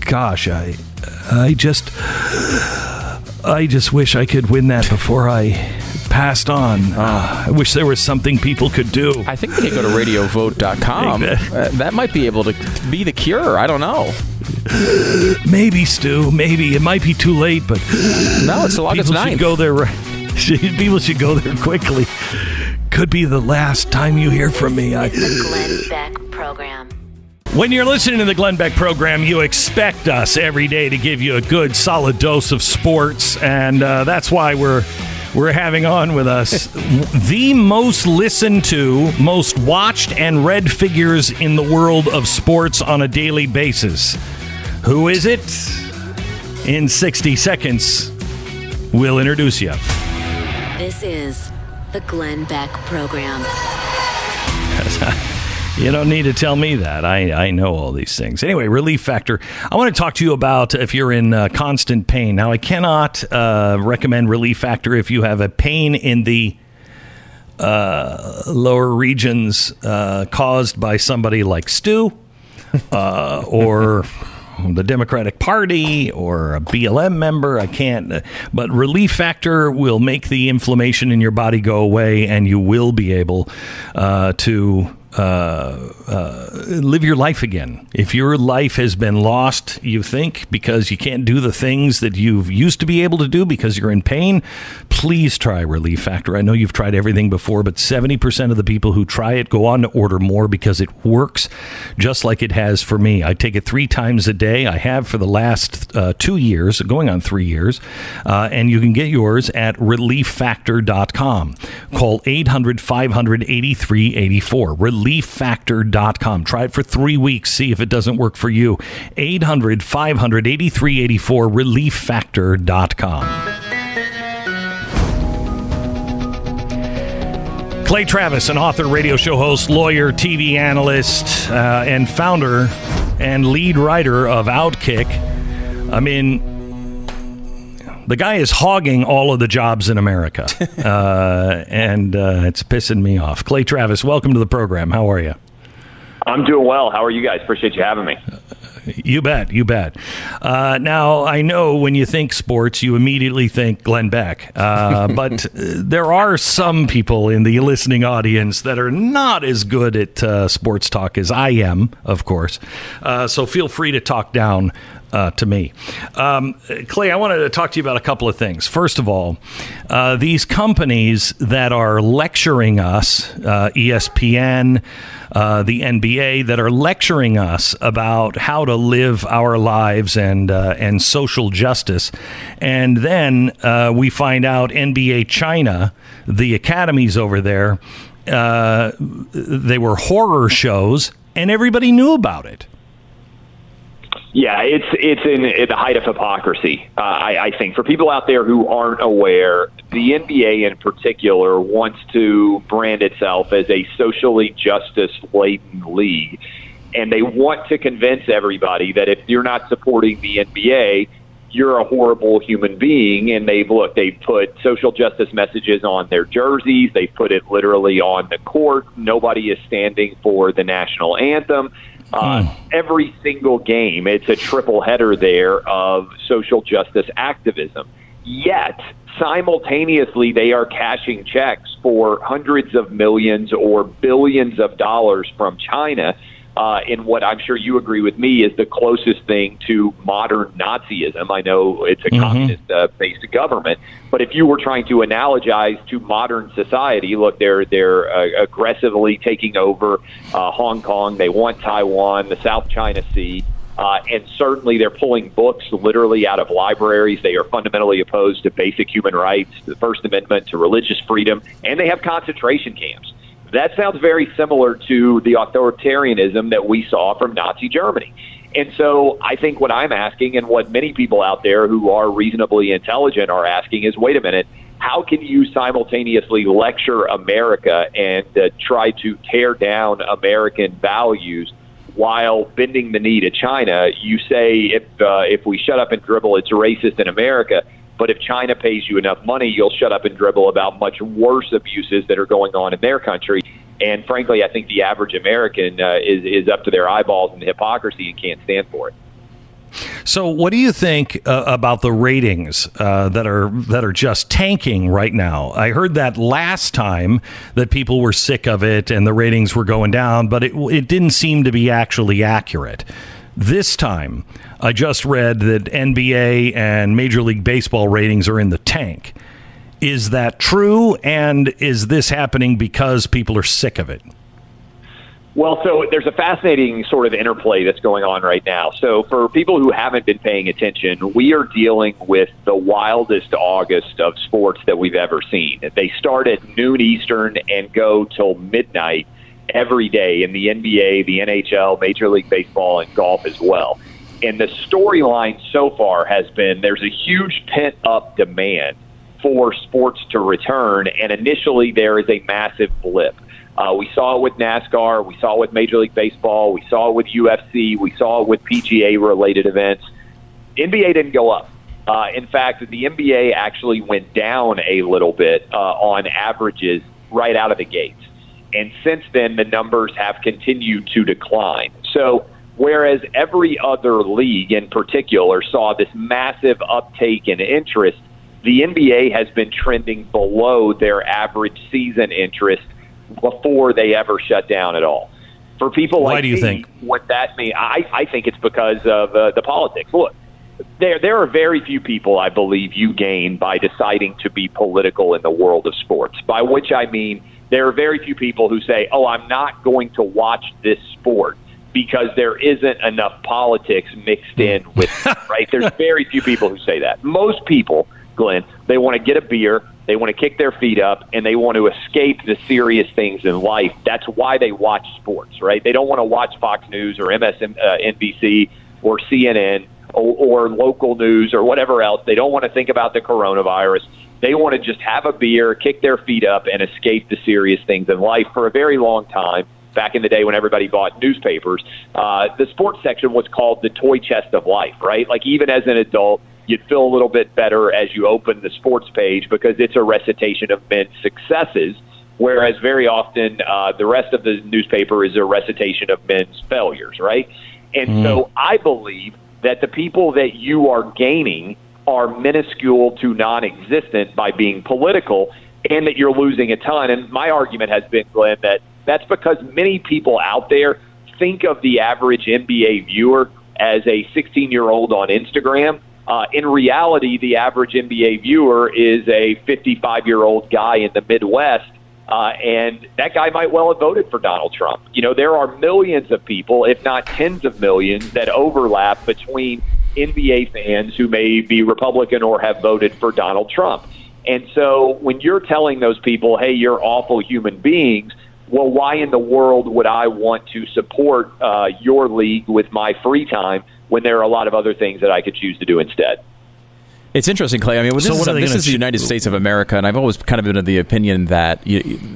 gosh, I just wish I could win that before I passed on. I wish there was something people could do. I think we could go to RadioVote.com. That might be able to be the cure. I don't know. Maybe, Stu. Maybe. It might be too late, but no, it's August 9th. People should go there quickly. Could be the last time you hear from me. The Glenn Beck Program. When you're listening to the Glenn Beck Program, you expect us every day to give you a good, solid dose of sports, and that's why we're having on with us the most listened to, most watched, and read figures in the world of sports on a daily basis. Who is it? In 60 seconds, we'll introduce you. This is the Glenn Beck Program. You don't need to tell me that. I know all these things. Anyway, Relief Factor. I want to talk to you about if you're in constant pain. Now, I cannot recommend Relief Factor if you have a pain in the lower regions caused by somebody like Stu or the Democratic Party or a BLM member. I can't. But Relief Factor will make the inflammation in your body go away, and you will be able to live your life again. If your life has been lost, you think, because you can't do the things that you've used to be able to do because you're in pain, please try Relief Factor. I know you've tried everything before, but 70% of the people who try it go on to order more because it works just like it has for me. I take it 3 times a day. I have for the last 2 years, going on 3 years, and you can get yours at ReliefFactor.com. Call 800-500-8384. ReliefFactor.com. Try it for 3 weeks. See if it doesn't work for you. 800-500-8384. ReliefFactor.com. Clay Travis, an author, radio show host, lawyer, TV analyst, and founder and lead writer of OutKick. I mean, the guy is hogging all of the jobs in America, and it's pissing me off. Clay Travis, welcome to the program. How are you? I'm doing well. How are you guys? Appreciate you having me. You bet. You bet. Now, I know when you think sports, you immediately think Glenn Beck. But there are some people in the listening audience that are not as good at sports talk as I am, of course. So feel free to talk down to me. Clay, I wanted to talk to you about a couple of things. First of all, these companies that are lecturing us, ESPN, the NBA, that are lecturing us about how to live our lives and social justice. And then we find out NBA China, the academies over there, they were horror shows and everybody knew about it. Yeah, it's in the height of hypocrisy, I think. For people out there who aren't aware, the NBA in particular wants to brand itself as a socially justice-laden league. And they want to convince everybody that if you're not supporting the NBA, you're a horrible human being. And they've put social justice messages on their jerseys. They've put it literally on the court. Nobody is standing for the national anthem. Every single game, it's a triple header there of social justice activism. Yet, simultaneously, they are cashing checks for hundreds of millions or billions of dollars from China in what I'm sure you agree with me is the closest thing to modern Nazism. I know it's a communist-based government, but if you were trying to analogize to modern society, look, they're aggressively taking over Hong Kong. They want Taiwan, the South China Sea, and certainly they're pulling books literally out of libraries. They are fundamentally opposed to basic human rights, to the First Amendment, to religious freedom, and they have concentration camps. That sounds very similar to the authoritarianism that we saw from Nazi Germany. And so I think what I'm asking and what many people out there who are reasonably intelligent are asking is, wait a minute, how can you simultaneously lecture America and try to tear down American values while bending the knee to China? You say if we shut up and dribble, it's racist in America. But if China pays you enough money, you'll shut up and dribble about much worse abuses that are going on in their country. And frankly, I think the average American is up to their eyeballs in the hypocrisy and can't stand for it. So what do you think about the ratings that are just tanking right now? I heard that last time that people were sick of it and the ratings were going down, but it didn't seem to be actually accurate. This time, I just read that NBA and Major League Baseball ratings are in the tank. Is that true? And is this happening because people are sick of it? Well, so there's a fascinating sort of interplay that's going on right now. So for people who haven't been paying attention, we are dealing with the wildest August of sports that we've ever seen. They start at noon Eastern and go till midnight every day in the NBA, the NHL, Major League Baseball, and golf as well. And the storyline so far has been there's a huge pent-up demand for sports to return, and initially there is a massive blip. We saw it with NASCAR. We saw it with Major League Baseball. We saw it with UFC. We saw it with PGA-related events. NBA didn't go up. In fact, the NBA actually went down a little bit on averages right out of the gates. And since then, the numbers have continued to decline. So whereas every other league in particular saw this massive uptake in interest, the NBA has been trending below their average season interest before they ever shut down at all. For people like me, what that means, I think it's because of the politics. Look, there are very few people I believe you gain by deciding to be political in the world of sports, by which I mean there are very few people who say, oh, I'm not going to watch this sport because there isn't enough politics mixed in with it, right? There's very few people who say that. Most people, Glenn, they want to get a beer, they want to kick their feet up, and they want to escape the serious things in life. That's why they watch sports, right? They don't want to watch Fox News or MSNBC or CNN or local news or whatever else. They don't want to think about the coronavirus. They want to just have a beer, kick their feet up, and escape the serious things in life. For a very long time, back in the day when everybody bought newspapers, the sports section was called the toy chest of life, right? Like, even as an adult, you'd feel a little bit better as you open the sports page because it's a recitation of men's successes, whereas very often the rest of the newspaper is a recitation of men's failures, right? And so I believe that the people that you are gaining are minuscule to non-existent by being political, and that you're losing a ton. And my argument has been, Glenn, that that's because many people out there think of the average NBA viewer as a 16-year-old on Instagram. In reality, the average NBA viewer is a 55-year-old guy in the Midwest, and that guy might well have voted for Donald Trump. You know, there are millions of people, if not tens of millions, that overlap between NBA fans who may be Republican or have voted for Donald Trump. And so when you're telling those people, hey, you're awful human beings, well, why in the world would I want to support your league with my free time when there are a lot of other things that I could choose to do instead? It's interesting, Clay. I mean, this is the United States of America, and I've always kind of been of the opinion that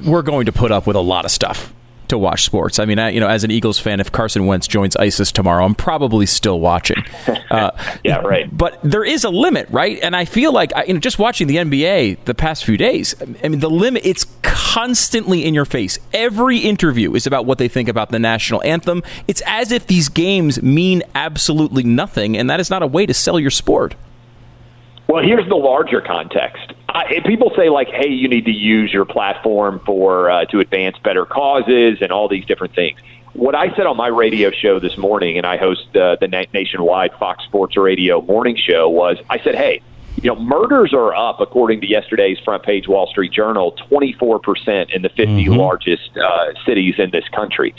we're going to put up with a lot of stuff to watch sports. I mean, as an Eagles fan, if Carson Wentz joins ISIS tomorrow, I'm probably still watching. Yeah, right. But there is a limit, right? And I feel like, just watching the NBA the past few days, I mean, the limit, it's constantly in your face. Every interview is about what they think about the national anthem. It's as if these games mean absolutely nothing, and that is not a way to sell your sport. Well, here's the larger context. People say, like, hey, you need to use your platform for to advance better causes and all these different things. What I said on my radio show this morning, and I host the nationwide Fox Sports Radio morning show, was I said, hey, murders are up, according to yesterday's front page Wall Street Journal, 24% in the 50 largest cities in this country.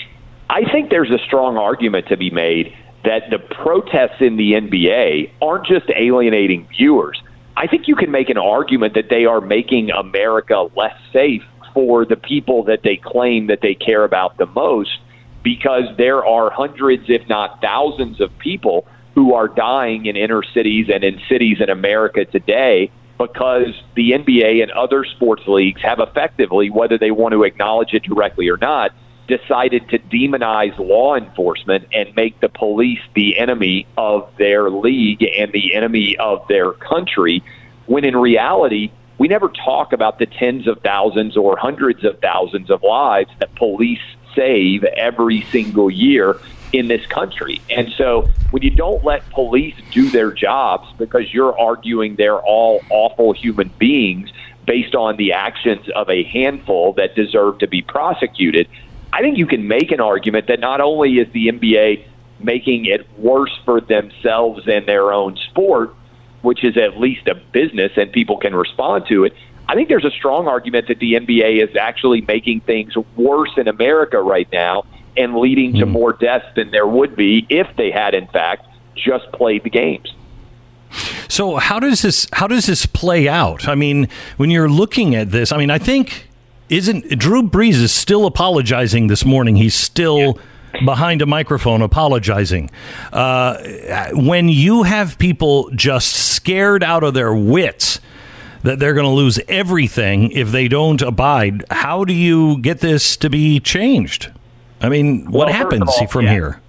I think there's a strong argument to be made that the protests in the NBA aren't just alienating viewers. I think you can make an argument that they are making America less safe for the people that they claim that they care about the most, because there are hundreds, if not thousands, of people who are dying in inner cities and in cities in America today because the NBA and other sports leagues have effectively, whether they want to acknowledge it directly or not, decided to demonize law enforcement and make the police the enemy of their league and the enemy of their country, when in reality, we never talk about the tens of thousands or hundreds of thousands of lives that police save every single year in this country. And so when you don't let police do their jobs because you're arguing they're all awful human beings based on the actions of a handful that deserve to be prosecuted, I think you can make an argument that not only is the NBA making it worse for themselves and their own sport, which is at least a business and people can respond to it, I think there's a strong argument that the NBA is actually making things worse in America right now and leading to more deaths than there would be if they had, in fact, just played the games. So how does this play out? I mean, when you're looking at this, I mean, I think... Isn't Drew Brees is still apologizing this morning? He's still behind a microphone apologizing. When you have people just scared out of their wits that they're going to lose everything if they don't abide, how do you get this to be changed? I mean, what happens from here?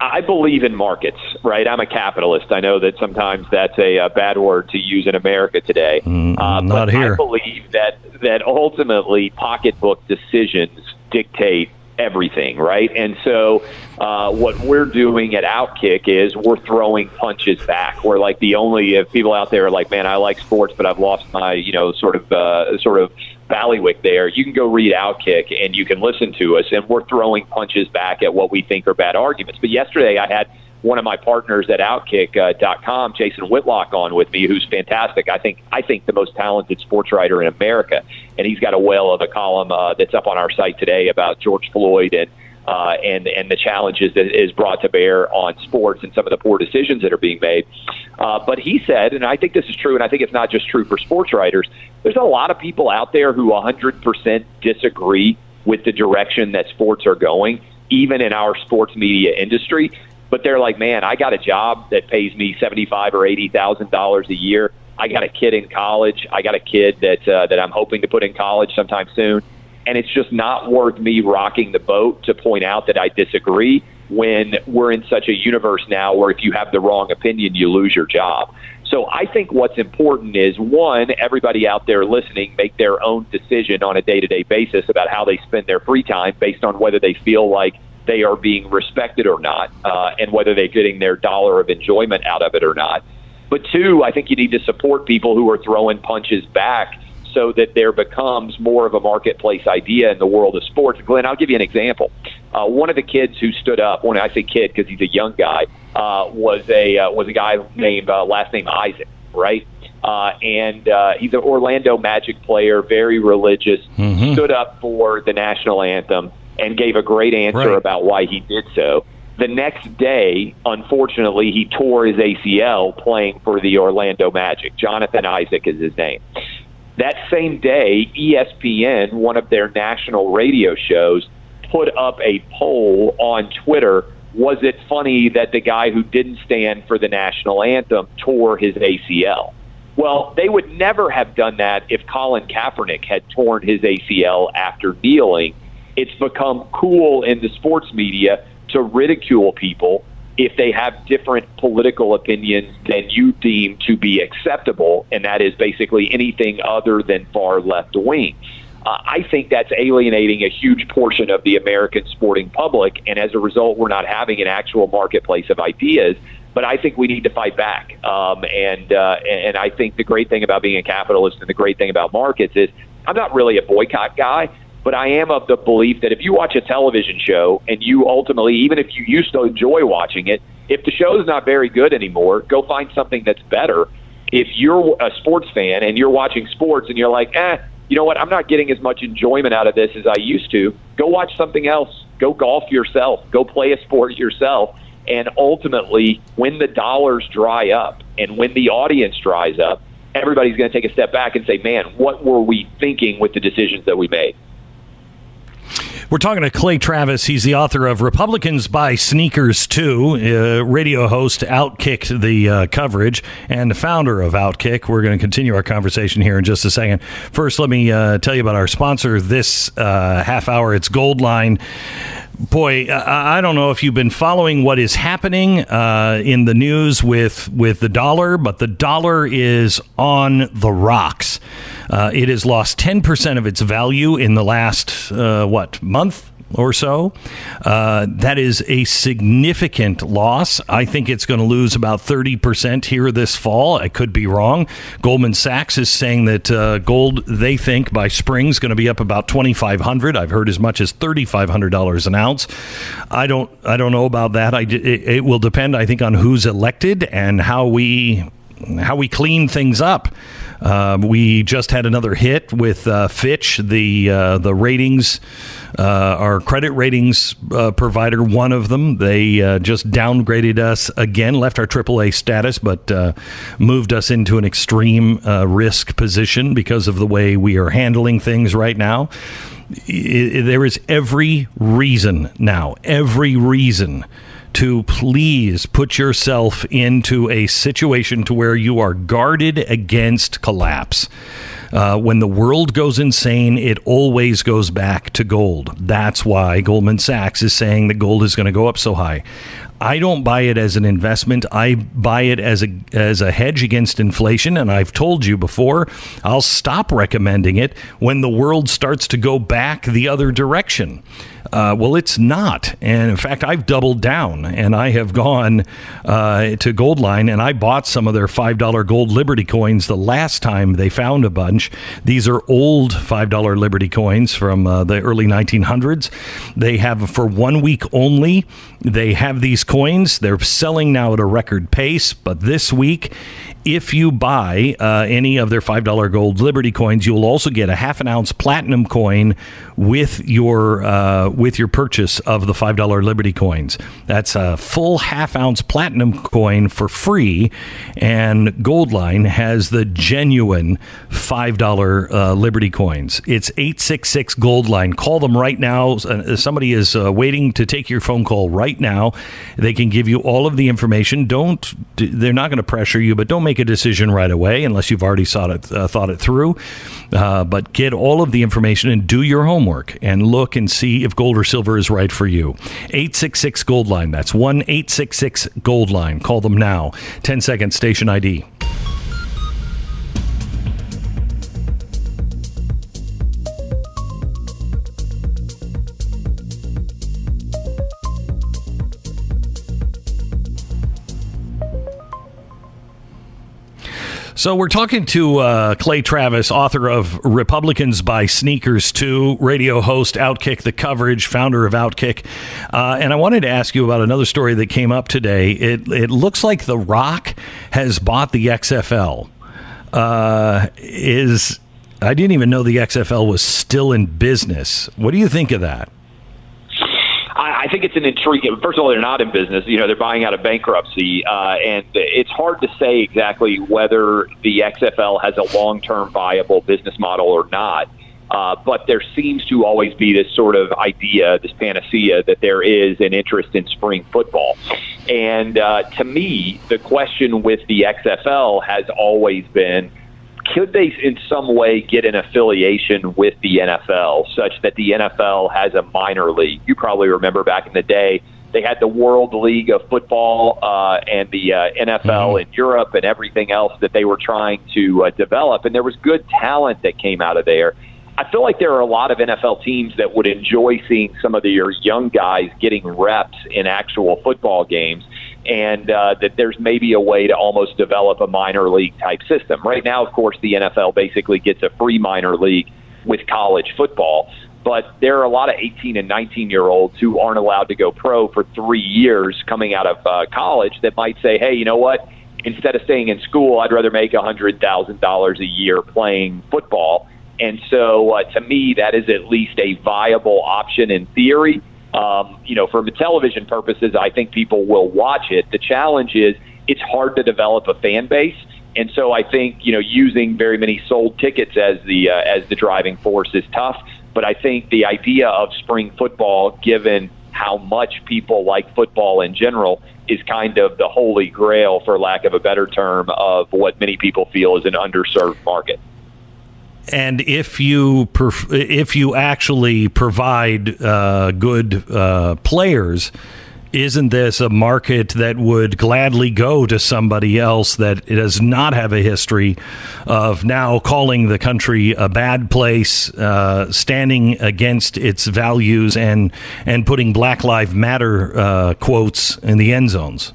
I believe in markets, right? I'm a capitalist. I know that sometimes that's a bad word to use in America today. But here. I believe that ultimately pocketbook decisions dictate everything, right? And so what we're doing at OutKick is we're throwing punches back. We're like the only people out there are like, man, I like sports, but I've lost my, sort of Ballywick there, you can go read OutKick and you can listen to us, and we're throwing punches back at what we think are bad arguments. But yesterday I had one of my partners at OutKick.com, Jason Whitlock, on with me, who's fantastic. I think the most talented sports writer in America, and he's got a whale of a column that's up on our site today about George Floyd and the challenges that is brought to bear on sports and some of the poor decisions that are being made. But he said, and I think this is true, and I think it's not just true for sports writers, there's a lot of people out there who 100% disagree with the direction that sports are going, even in our sports media industry. But they're like, man, I got a job that pays me $75,000 or $80,000 a year. I got a kid in college. I got a kid that I'm hoping to put in college sometime soon. And it's just not worth me rocking the boat to point out that I disagree when we're in such a universe now where if you have the wrong opinion, you lose your job. So I think what's important is, one, everybody out there listening make their own decision on a day-to-day basis about how they spend their free time based on whether they feel like they are being respected or not, and whether they're getting their dollar of enjoyment out of it or not. But two, I think you need to support people who are throwing punches back so that there becomes more of a marketplace idea in the world of sports. Glenn, I'll give you an example. One of the kids who stood up, when I say kid because he's a young guy, was a guy named last name Isaac, right? And he's an Orlando Magic player, very religious, stood up for the national anthem and gave a great answer about why he did so. The next day, unfortunately, he tore his ACL playing for the Orlando Magic. Jonathan Isaac is his name. That same day, ESPN, one of their national radio shows, put up a poll on Twitter. Was it funny that the guy who didn't stand for the national anthem tore his ACL? Well, they would never have done that if Colin Kaepernick had torn his ACL after kneeling. It's become cool in the sports media to ridicule people if they have different political opinions than you deem to be acceptable, and that is basically anything other than far left wing. I think that's alienating a huge portion of the American sporting public, and as a result, we're not having an actual marketplace of ideas. But I think we need to fight back. And I think the great thing about being a capitalist and the great thing about markets is I'm not really a boycott guy, but I am of the belief that if you watch a television show and you ultimately, even if you used to enjoy watching it, if the show is not very good anymore, go find something that's better. If you're a sports fan and you're watching sports and you're like, you know what, I'm not getting as much enjoyment out of this as I used to, go watch something else. Go golf yourself. Go play a sport yourself. And ultimately, when the dollars dry up and when the audience dries up, everybody's going to take a step back and say, man, what were we thinking with the decisions that we made? We're talking to Clay Travis. He's the author of Republicans Buy Sneakers Too, radio host, OutKick the Coverage, and the founder of OutKick. We're going to continue our conversation here in just a second. First, let me tell you about our sponsor this half hour. It's Goldline. Boy, I don't know if you've been following what is happening in the news with the dollar, but the dollar is on the rocks. It has lost 10% of its value in the last, month or so. That is a significant loss. I think it's going to lose about 30% here this fall. I could be wrong. Goldman Sachs is saying that gold, they think, by spring is going to be up about $2,500. I've heard as much as $3,500 an ounce. I don't know about that. It will depend, I think, on who's elected and how we clean things up. We just had another hit with Fitch, the ratings, our credit ratings provider, one of them. They just downgraded us again, left our AAA status, but moved us into an extreme risk position because of the way we are handling things right now. There is every reason to please put yourself into a situation to where you are guarded against collapse. When the world goes insane, it always goes back to gold. That's why Goldman Sachs is saying that gold is going to go up so high. I don't buy it as an investment. I buy it as a hedge against inflation. And I've told you before, I'll stop recommending it when the world starts to go back the other direction. Well, it's not. And in fact, I've doubled down and I have gone to Goldline and I bought some of their $5 gold Liberty coins the last time they found a bunch. These are old $5 Liberty coins from the early 1900s. They have for 1 week only. They have these coins. They're selling now at a record pace. But this week, if you buy any of their $5 gold Liberty coins, you'll also get a half an ounce platinum coin with your purchase of the $5 Liberty coins. That's a full half ounce platinum coin for free. And Goldline has the genuine $5 Liberty coins. It's 866 Goldline. Call them right now. Somebody is waiting to take your phone call right now. They can give you all of the information. They're not going to pressure you, but don't make a decision right away unless you've already thought it through. But get all of the information and do your homework and look and see if gold or silver is right for you. 866 Goldline. That's 1-866 Goldline. Call them now. 10-second station ID. So we're talking to Clay Travis, author of Republicans Buy Sneakers Too, radio host, OutKick the Coverage, founder of OutKick. And I wanted to ask you about another story that came up today. It looks like The Rock has bought the XFL. I didn't even know the XFL was still in business. What do you think of that? I think it's an intriguing. First of all, they're not in business. You know, they're buying out of bankruptcy, and it's hard to say exactly whether the XFL has a long-term viable business model or not. But there seems to always be this sort of idea, this panacea, that there is an interest in spring football. And to me, the question with the XFL has always been, could they in some way get an affiliation with the NFL such that the NFL has a minor league? You probably remember back in the day, they had the World League of Football and the NFL in Europe and everything else that they were trying to develop. And there was good talent that came out of there. I feel like there are a lot of NFL teams that would enjoy seeing some of their young guys getting reps in actual football games. And that there's maybe a way to almost develop a minor league type system. Right now, of course, the NFL basically gets a free minor league with college football. But there are a lot of 18 and 19-year-olds who aren't allowed to go pro for 3 years coming out of college that might say, hey, you know what? Instead of staying in school, I'd rather make $100,000 a year playing football. And so to me, that is at least a viable option in theory. You know, for television purposes, I think people will watch it. The challenge is it's hard to develop a fan base. And so I think, you know, using very many sold tickets as the driving force is tough. But I think the idea of spring football, given how much people like football in general, is kind of the holy grail, for lack of a better term, of what many people feel is an underserved market. And if you actually provide good players, isn't this a market that would gladly go to somebody else that does not have a history of now calling the country a bad place, standing against its values, and putting Black Lives Matter quotes in the end zones?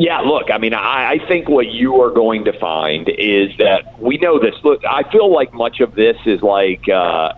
Yeah, look, I mean, I think what you are going to find is that we know this. Look, I feel like much of this is like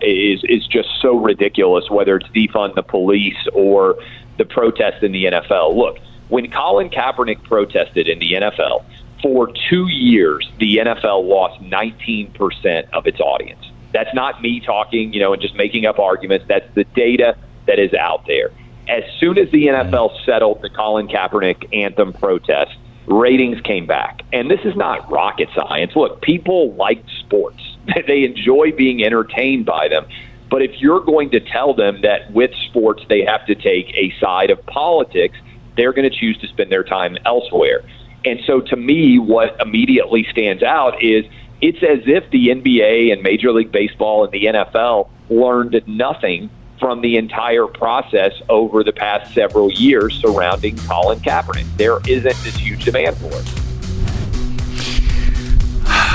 is just so ridiculous, whether it's defund the police or the protests in the NFL. Look, when Colin Kaepernick protested in the NFL, for 2 years, the NFL lost 19% of its audience. That's not me talking, you know, and just making up arguments. That's the data that is out there. As soon as the NFL settled the Colin Kaepernick anthem protest, ratings came back. And this is not rocket science. Look, people like sports. They enjoy being entertained by them. But if you're going to tell them that with sports they have to take a side of politics, they're going to choose to spend their time elsewhere. And so to me, what immediately stands out is it's as if the NBA and Major League Baseball and the NFL learned nothing from the entire process over the past several years surrounding Colin Kaepernick. There isn't this huge demand for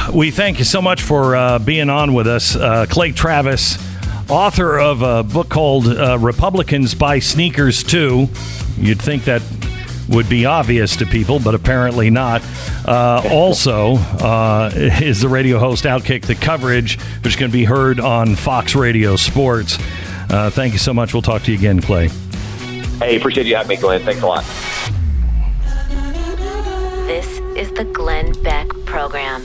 it. We thank you so much for being on with us. Clay Travis, author of a book called Republicans Buy Sneakers Too. You'd think that would be obvious to people, but apparently not. Also is the radio host OutKick the Coverage, which can be heard on Fox Radio Sports. Thank you so much. We'll talk to you again, Clay. Hey, appreciate you having me, Glenn. Thanks a lot. This is the Glenn Beck Program.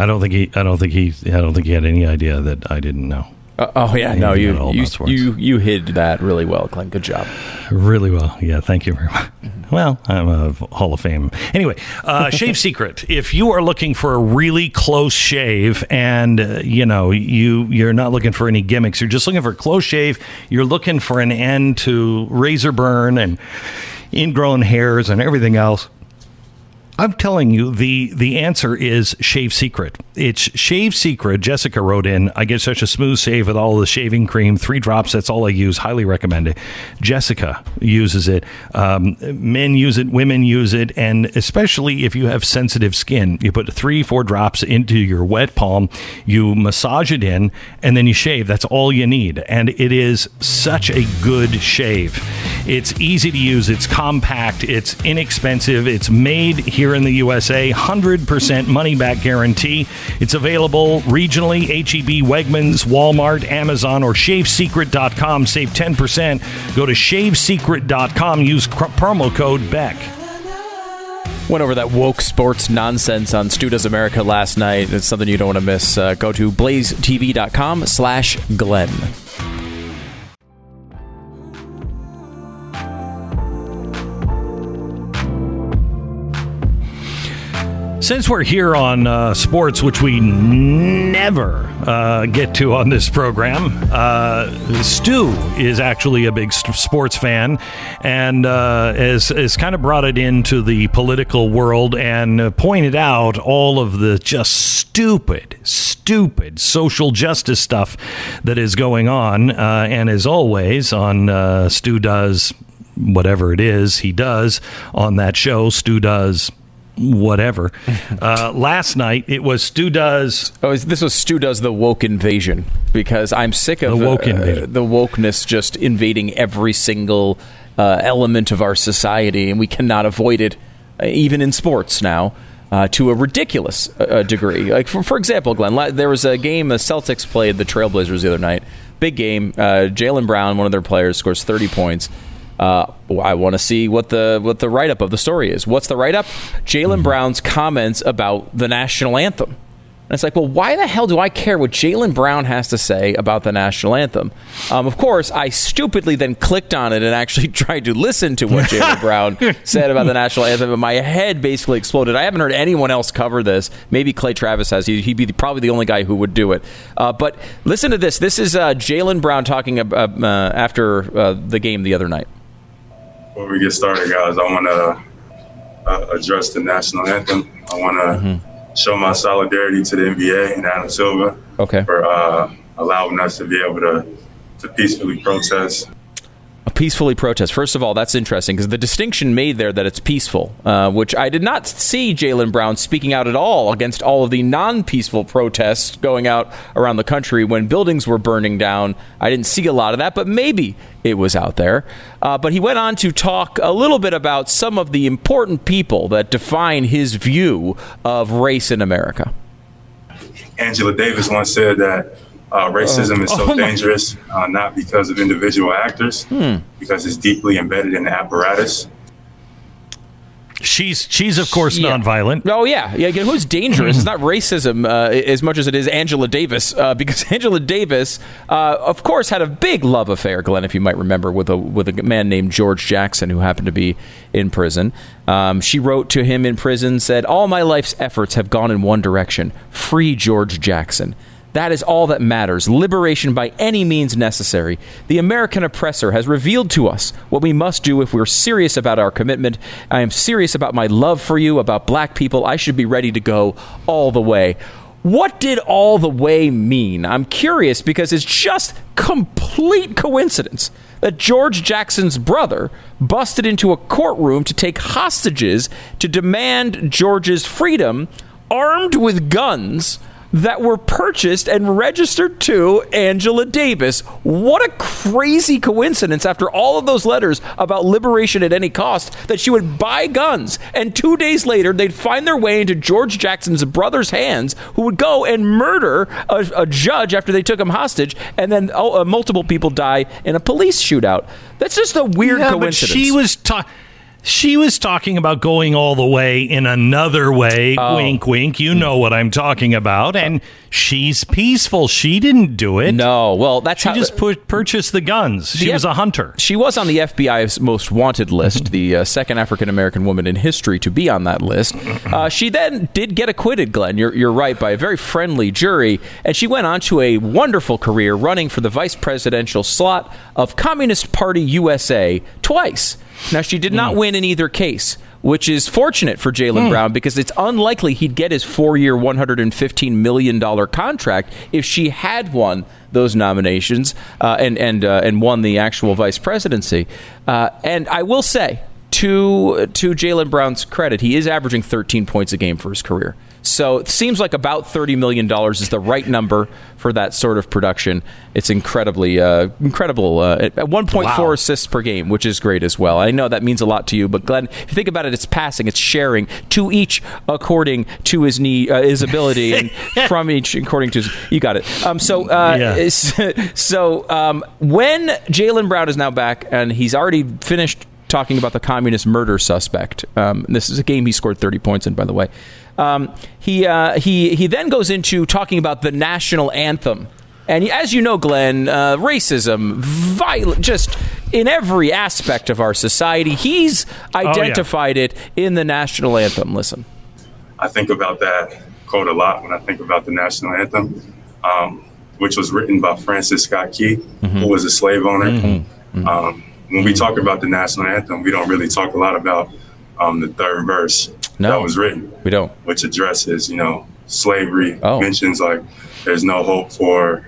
I don't think he had any idea that I didn't know. You hid that really well, Glenn. Good job. Really well. Yeah, thank you very much. Well, I'm a Hall of Fame. Anyway, Shave Secret. If you are looking for a really close shave and, you're not looking for any gimmicks, you're just looking for a close shave, you're looking for an end to razor burn and ingrown hairs and everything else, I'm telling you, the answer is Shave Secret. It's Shave Secret. Jessica wrote in, I get such a smooth shave with all the shaving cream, 3 drops. That's all I use. Highly recommend it. Jessica uses it. Men use it. Women use it. And especially if you have sensitive skin, you put 3-4 drops into your wet palm, you massage it in, and then you shave. That's all you need. And it is such a good shave. It's easy to use. It's compact. It's inexpensive. It's made here in the USA, 100% money-back guarantee. It's available regionally, H-E-B, Wegmans, Walmart, Amazon, or ShaveSecret.com. Save 10%. Go to ShaveSecret.com. Use promo code BECK. Went over that woke sports nonsense on Stu Does America last night. It's something you don't want to miss. Go to BlazeTV.com/Glenn. Since we're here on sports, which we never get to on this program, Stu is actually a big sports fan and has kind of brought it into the political world and pointed out all of the just stupid social justice stuff that is going on. And as always, on Stu Does Whatever It Is He Does on that show, Stu Does Whatever. Last night it was Stu Does. Oh, this was Stu Does the Woke Invasion, because I'm sick of the wokeness just invading every single element of our society, and we cannot avoid it, even in sports now, to a ridiculous degree. Like for example, Glenn, there was a game the Celtics played the Trailblazers the other night. Big game. Jaylen Brown, one of their players, scores 30 points. I want to see what the write-up of the story is. What's the write-up? Jaylen Brown's comments about the national anthem. And it's like, well, why the hell do I care what Jaylen Brown has to say about the national anthem? Of course, I stupidly then clicked on it and actually tried to listen to what Jaylen Brown said about the national anthem, and my head basically exploded. I haven't heard anyone else cover this. Maybe Clay Travis has. He'd be probably the only guy who would do it. But listen to this. This is Jaylen Brown talking about, after the game the other night. Before we get started, guys, I want to address the national anthem. I want to show my solidarity to the NBA and Adam Silver for allowing us to be able to peacefully protest. Peacefully protest. First of all, that's interesting, because the distinction made there that it's peaceful, which I did not see Jaylen Brown speaking out at all against all of the non-peaceful protests going out around the country when buildings were burning down. I didn't see a lot of that, but maybe it was out there. But he went on to talk a little bit about some of the important people that define his view of race in America. Angela Davis once said that racism is so dangerous, not because of individual actors, because it's deeply embedded in the apparatus. She's of course nonviolent. Oh yeah. Again, who's dangerous? It's not racism as much as it is Angela Davis, because Angela Davis, of course, had a big love affair, Glenn, if you might remember, with a man named George Jackson, who happened to be in prison. She wrote to him in prison, said, "All my life's efforts have gone in one direction: free George Jackson. That is all that matters. Liberation by any means necessary. The American oppressor has revealed to us what we must do if we're serious about our commitment. I am serious about my love for you, about black people. I should be ready to go all the way." What did all the way mean? I'm curious, because it's just complete coincidence that George Jackson's brother busted into a courtroom to take hostages to demand George's freedom, armed with guns that were purchased and registered to Angela Davis. What a crazy coincidence, after all of those letters about liberation at any cost, that she would buy guns, and 2 days later they'd find their way into George Jackson's brother's hands, who would go and murder a judge after they took him hostage, and then multiple people die in a police shootout. That's just a weird coincidence. But she was talking about going all the way in another way. Oh. Wink, wink. You know what I'm talking about. And she's peaceful. She didn't do it. No. Well, that's how... She just purchased the guns. She was a hunter. She was on the FBI's most wanted list, the second African-American woman in history to be on that list. She then did get acquitted, Glenn. You're right, by a very friendly jury. And she went on to a wonderful career running for the vice presidential slot of Communist Party USA twice. Now, she did not win in either case, which is fortunate for Jaylen Brown, because it's unlikely he'd get his 4-year, $115 million contract if she had won those nominations and won the actual vice presidency. And I will say, to Jaylen Brown's credit, he is averaging 13 points a game for his career. So it seems like about $30 million is the right number for that sort of production. It's incredible. At 1.4 assists per game, which is great as well. I know that means a lot to you, but Glenn, if you think about it, it's passing, it's sharing, to each according to his ability, and from each according to his... You got it. When Jaylen Brown is now back, and he's already finished talking about the communist murder suspect. This is a game he scored 30 points in, by the way. He then goes into talking about the national anthem. And as you know, Glenn, racism, violence, just in every aspect of our society, he's identified it in the national anthem. Listen. I think about that quote a lot when I think about the national anthem, which was written by Francis Scott Key, who was a slave owner. When we talk about the national anthem, we don't really talk a lot about the third verse that was written. We don't. Which addresses, slavery. Oh. Mentions like there's no hope for,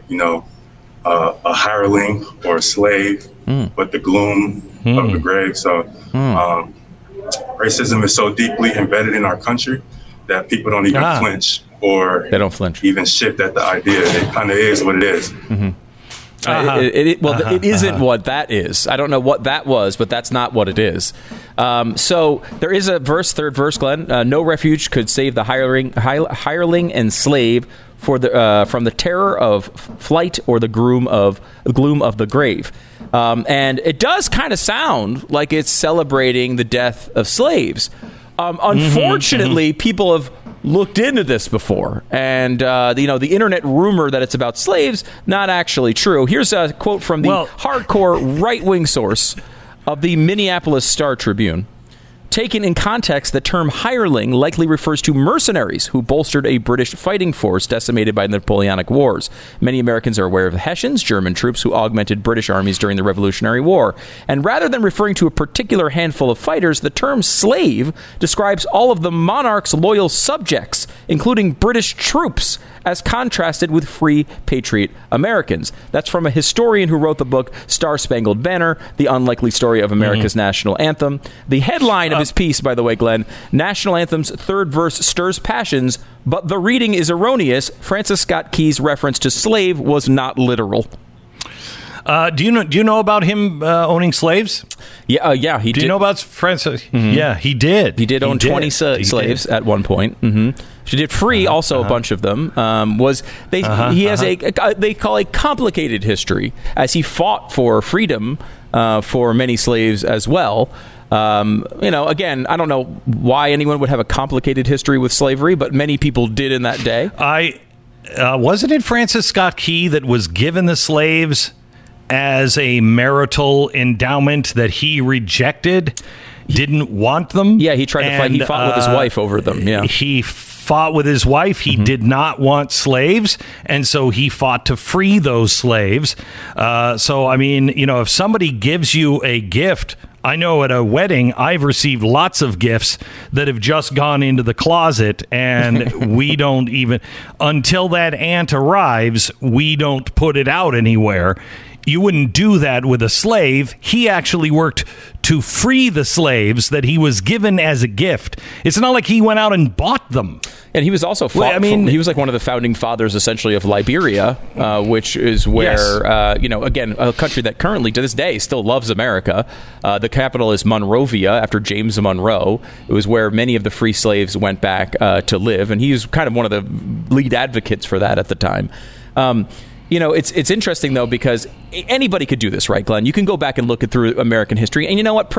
a hireling or a slave, but the gloom of the grave. So racism is so deeply embedded in our country that people don't even flinch, or they don't flinch, even shift at the idea. It kind of is what it is. Mm-hmm. Uh-huh. It isn't what that is. I don't know what that was, but that's not what it is. So there is a verse, third verse, Glenn. No refuge could save the hireling and slave from the terror of flight or the gloom of the grave. And it does kind of sound like it's celebrating the death of slaves. Unfortunately, people have looked into this before, and the internet rumor that it's about slaves, not actually true. Here's a quote from the hardcore right-wing source of the Minneapolis Star-Tribune. Taken in context, the term hireling likely refers to mercenaries who bolstered a British fighting force decimated by the Napoleonic Wars. Many Americans are aware of the Hessians, German troops who augmented British armies during the Revolutionary War. And rather than referring to a particular handful of fighters, the term slave describes all of the monarch's loyal subjects, including British troops, as contrasted with free patriot Americans. That's from a historian who wrote the book Star-Spangled Banner, The Unlikely Story of America's National Anthem. The headline of his piece, by the way, Glenn, National Anthem's third verse stirs passions, but the reading is erroneous. Francis Scott Key's reference to slave was not literal. Do you know about him owning slaves? Yeah, he did. Do you know about Francis? Mm-hmm. Yeah, he did. He did own 20 slaves at one point. Mm-hmm. She did free also a bunch of them. They call a complicated history, as he fought for freedom for many slaves as well. Again, I don't know why anyone would have a complicated history with slavery, but many people did in that day. Wasn't it Francis Scott Key that was given the slaves as a marital endowment that he rejected, didn't want them? Yeah, he tried to fight. He fought with his wife over them. Yeah, he fought with his wife. He did not want slaves, and so he fought to free those slaves. If somebody gives you a gift... I know at a wedding, I've received lots of gifts that have just gone into the closet, and we don't even, until that aunt arrives, we don't put it out anywhere. You wouldn't do that with a slave. He actually worked to free the slaves that he was given as a gift. It's not like he went out and bought them. And he was also, he was like one of the founding fathers, essentially, of Liberia, which is where, again, a country that currently to this day still loves America. The capital is Monrovia, after James Monroe. It was where many of the free slaves went back to live. And he was kind of one of the lead advocates for that at the time. It's interesting, though, because anybody could do this, right, Glenn? You can go back and look at through American history. And you know what?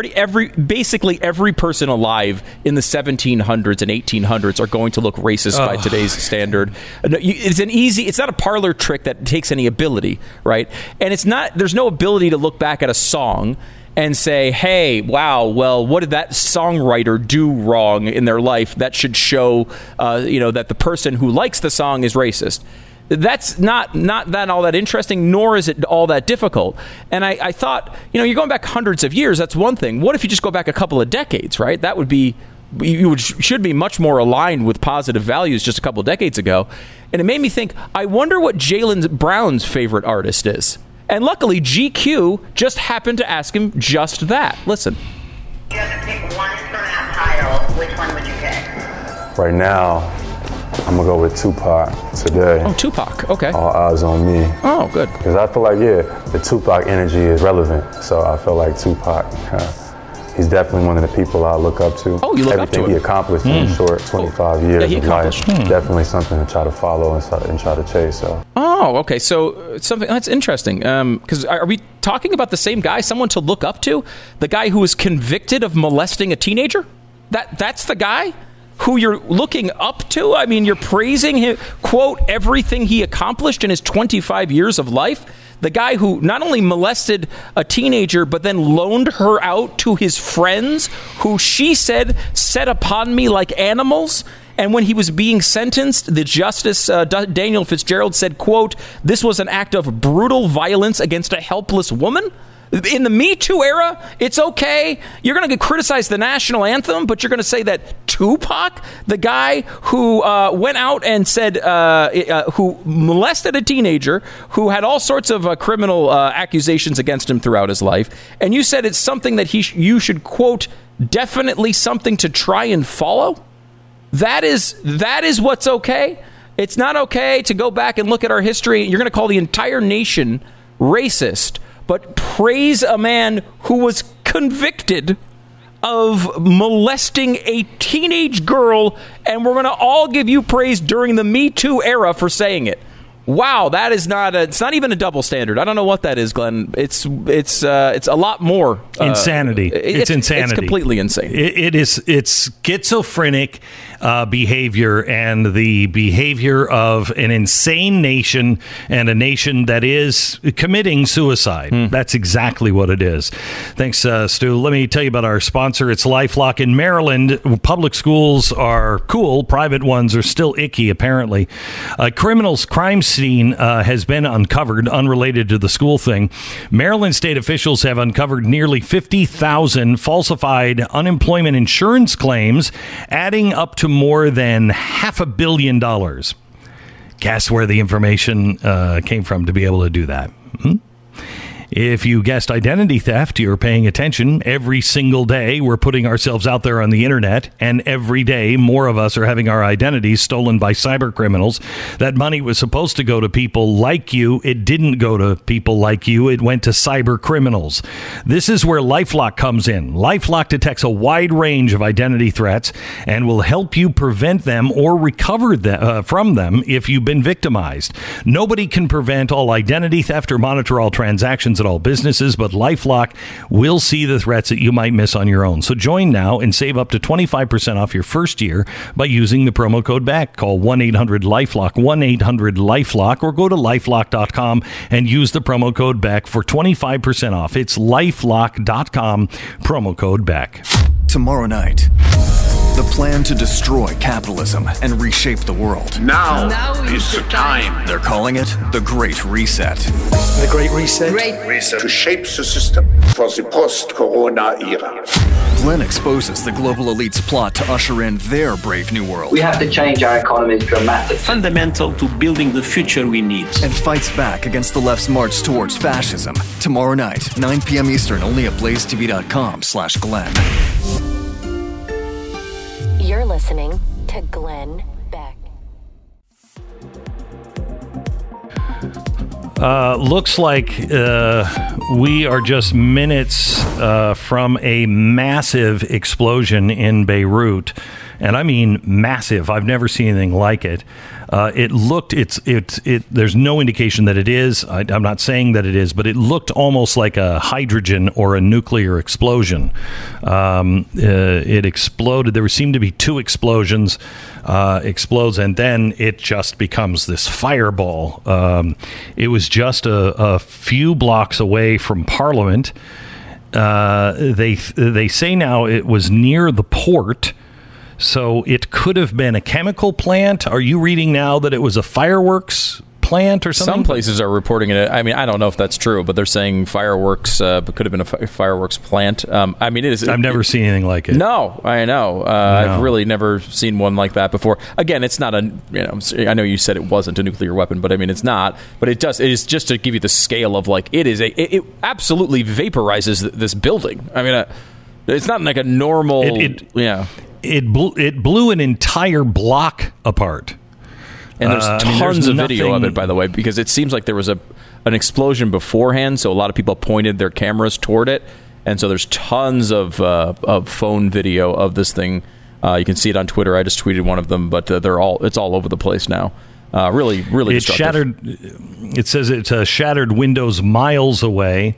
Basically every person alive in the 1700s and 1800s are going to look racist by today's standard. It's not a parlor trick that takes any ability, right? And there's no ability to look back at a song and say, hey, wow, well, what did that songwriter do wrong in their life that should show, that the person who likes the song is racist? That's not that all that interesting, nor is it all that difficult. And I thought, you're going back hundreds of years. That's one thing. What if you just go back a couple of decades, right? That would be, should be much more aligned with positive values just a couple of decades ago. And it made me think, I wonder what Jaylen Brown's favorite artist is. And luckily, GQ just happened to ask him just that. Listen. You have to pick one from that title. Which one would you pick? Right now, I'm gonna go with Tupac today. Oh, Tupac, okay. All eyes on me. Oh, good. Because I feel like, the Tupac energy is relevant. So I feel like Tupac, he's definitely one of the people I look up to. Oh, you look up to him. Everything he accomplished in a short 25 years of life. Definitely something to try to follow and try to chase. So. Oh, okay. So something that's interesting. Because are we talking about the same guy, someone to look up to? The guy who was convicted of molesting a teenager? That's the guy who you're looking up to? I mean, you're praising him, quote, everything he accomplished in his 25 years of life. The guy who not only molested a teenager, but then loaned her out to his friends, who she said set upon me like animals. And when he was being sentenced, the Justice Daniel Fitzgerald said, quote, this was an act of brutal violence against a helpless woman. In the Me Too era, it's okay. You're going to criticize the national anthem, but you're going to say that Tupac, the guy who went out and said, who molested a teenager, who had all sorts of criminal accusations against him throughout his life, and you said it's something that you should, quote, definitely something to try and follow? That is what's okay? It's not okay to go back and look at our history. You're going to call the entire nation racist, but praise a man who was convicted of molesting a teenage girl, and we're going to all give you praise during the Me Too era for saying it. Wow, that is it's not even a double standard. I don't know what that is, Glenn. It's a lot more insanity. It's insanity. It's completely insane. It's schizophrenic behavior, and the behavior of an insane nation, and a nation that is committing suicide. That's exactly what it is. Thanks, Stu. Let me tell you about our sponsor. It's LifeLock in Maryland. Public schools are cool. Private ones are still icky, apparently. Criminals' crime scene has been uncovered, unrelated to the school thing. Maryland state officials have uncovered nearly 50,000 falsified unemployment insurance claims, adding up to more than $500 million. Guess where the information came from to be able to do that. If you guessed identity theft, you're paying attention. Every single day, we're putting ourselves out there on the internet, and every day, more of us are having our identities stolen by cyber criminals. That money was supposed to go to people like you. It didn't go to people like you. It went to cyber criminals. This is where LifeLock comes in. LifeLock detects a wide range of identity threats and will help you prevent them or recover from them if you've been victimized. Nobody can prevent all identity theft or monitor all transactions at all businesses, but LifeLock will see the threats that you might miss on your own. So join now and save up to 25% off your first year by using the promo code BACK. Call 1-800-LIFELOCK, 1-800-LIFELOCK, or go to LifeLock.com and use the promo code BACK for 25% off. It's LifeLock.com, promo code BACK. Tomorrow night, The plan to destroy capitalism and reshape the world. Now is the time. They're calling it the Great Reset. The Great Reset? Great Reset. To shape the system for the post-Corona era. Glenn exposes the global elite's plot to usher in their brave new world. We have to change our economies dramatically. Fundamental to building the future we need. And fights back against the left's march towards fascism. Tomorrow night, 9 p.m. Eastern, only at blazetv.com/Glenn. You're listening to Glenn Beck. Looks like we are just minutes from a massive explosion in Beirut. And I mean massive. I've never seen anything like it. There's no indication that it is. I'm not saying that it is, but it looked almost like a hydrogen or a nuclear explosion. It exploded. There seemed to be two explosions. Explodes, and then it just becomes this fireball. It was just a few blocks away from Parliament. They say now it was near the port. So it could have been a chemical plant. Are you reading now that it was a fireworks plant or something? Some places are reporting it. I mean, I don't know if that's true, but they're saying fireworks, but could have been a fireworks plant. I mean, it is. I've never seen anything like it. No, I know. No. I've really never seen one like that before. Again, it's not a, I know you said it wasn't a nuclear weapon, but I mean, it's not. But it does. It is just to give you the scale of like it is. It absolutely vaporizes this building. I mean, it's not like a normal. It blew an entire block apart. And there's tons of video of it, by the way, because it seems like there was an explosion beforehand, so a lot of people pointed their cameras toward it, and so there's tons of phone video of this thing. You can see it on Twitter. I just tweeted one of them, but it's all over the place now. Really destructive. It says it shattered windows miles away.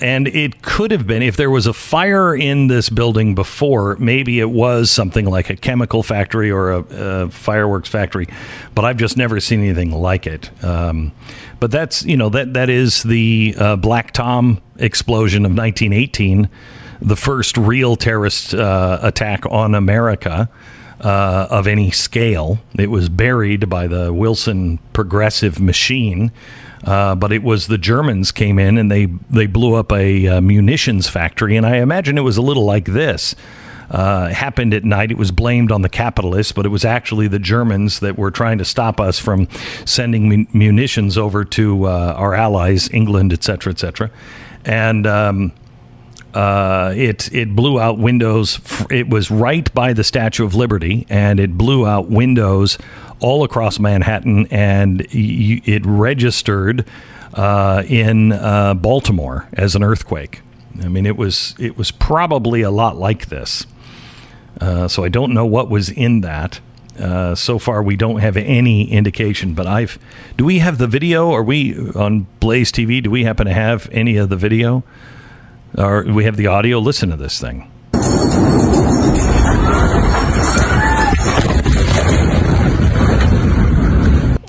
And it could have been, if there was a fire in this building before, maybe it was something like a chemical factory or a fireworks factory. But I've just never seen anything like it. But that's, that is the Black Tom explosion of 1918, the first real terrorist attack on America of any scale. It was buried by the Wilson progressive machine. But it was the Germans came in and they blew up a munitions factory. And I imagine it was a little like this. It happened at night. It was blamed on the capitalists, but it was actually the Germans that were trying to stop us from sending munitions over to our allies, England, et cetera, et cetera. And it blew out windows. It was right by the Statue of Liberty, and it blew out windows all across Manhattan, and it registered in Baltimore as an earthquake. I mean, it was probably a lot like this. So I don't know what was in that. So far, we don't have any indication. But do we have the video? Are we on Blaze TV? Do we happen to have any of the video? Or we have the audio? Listen to this thing.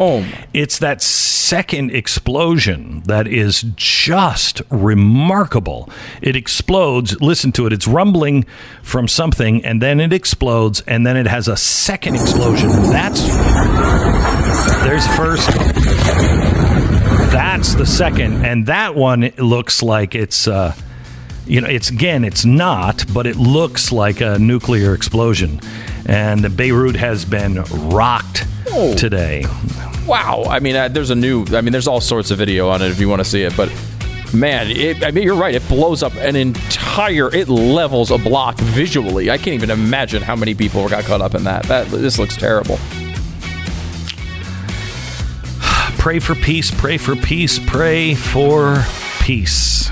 Oh. It's that second explosion that is just remarkable. It explodes. Listen to it. It's rumbling from something, and then it explodes, and then it has a second explosion. There's first. That's the second, and that one looks like it's. It's not, but it looks like a nuclear explosion. And Beirut has been rocked today. Wow. I mean, there's all sorts of video on it if you want to see it. But, man, you're right. It blows up it levels a block visually. I can't even imagine how many people got caught up in that. This looks terrible. Pray for peace.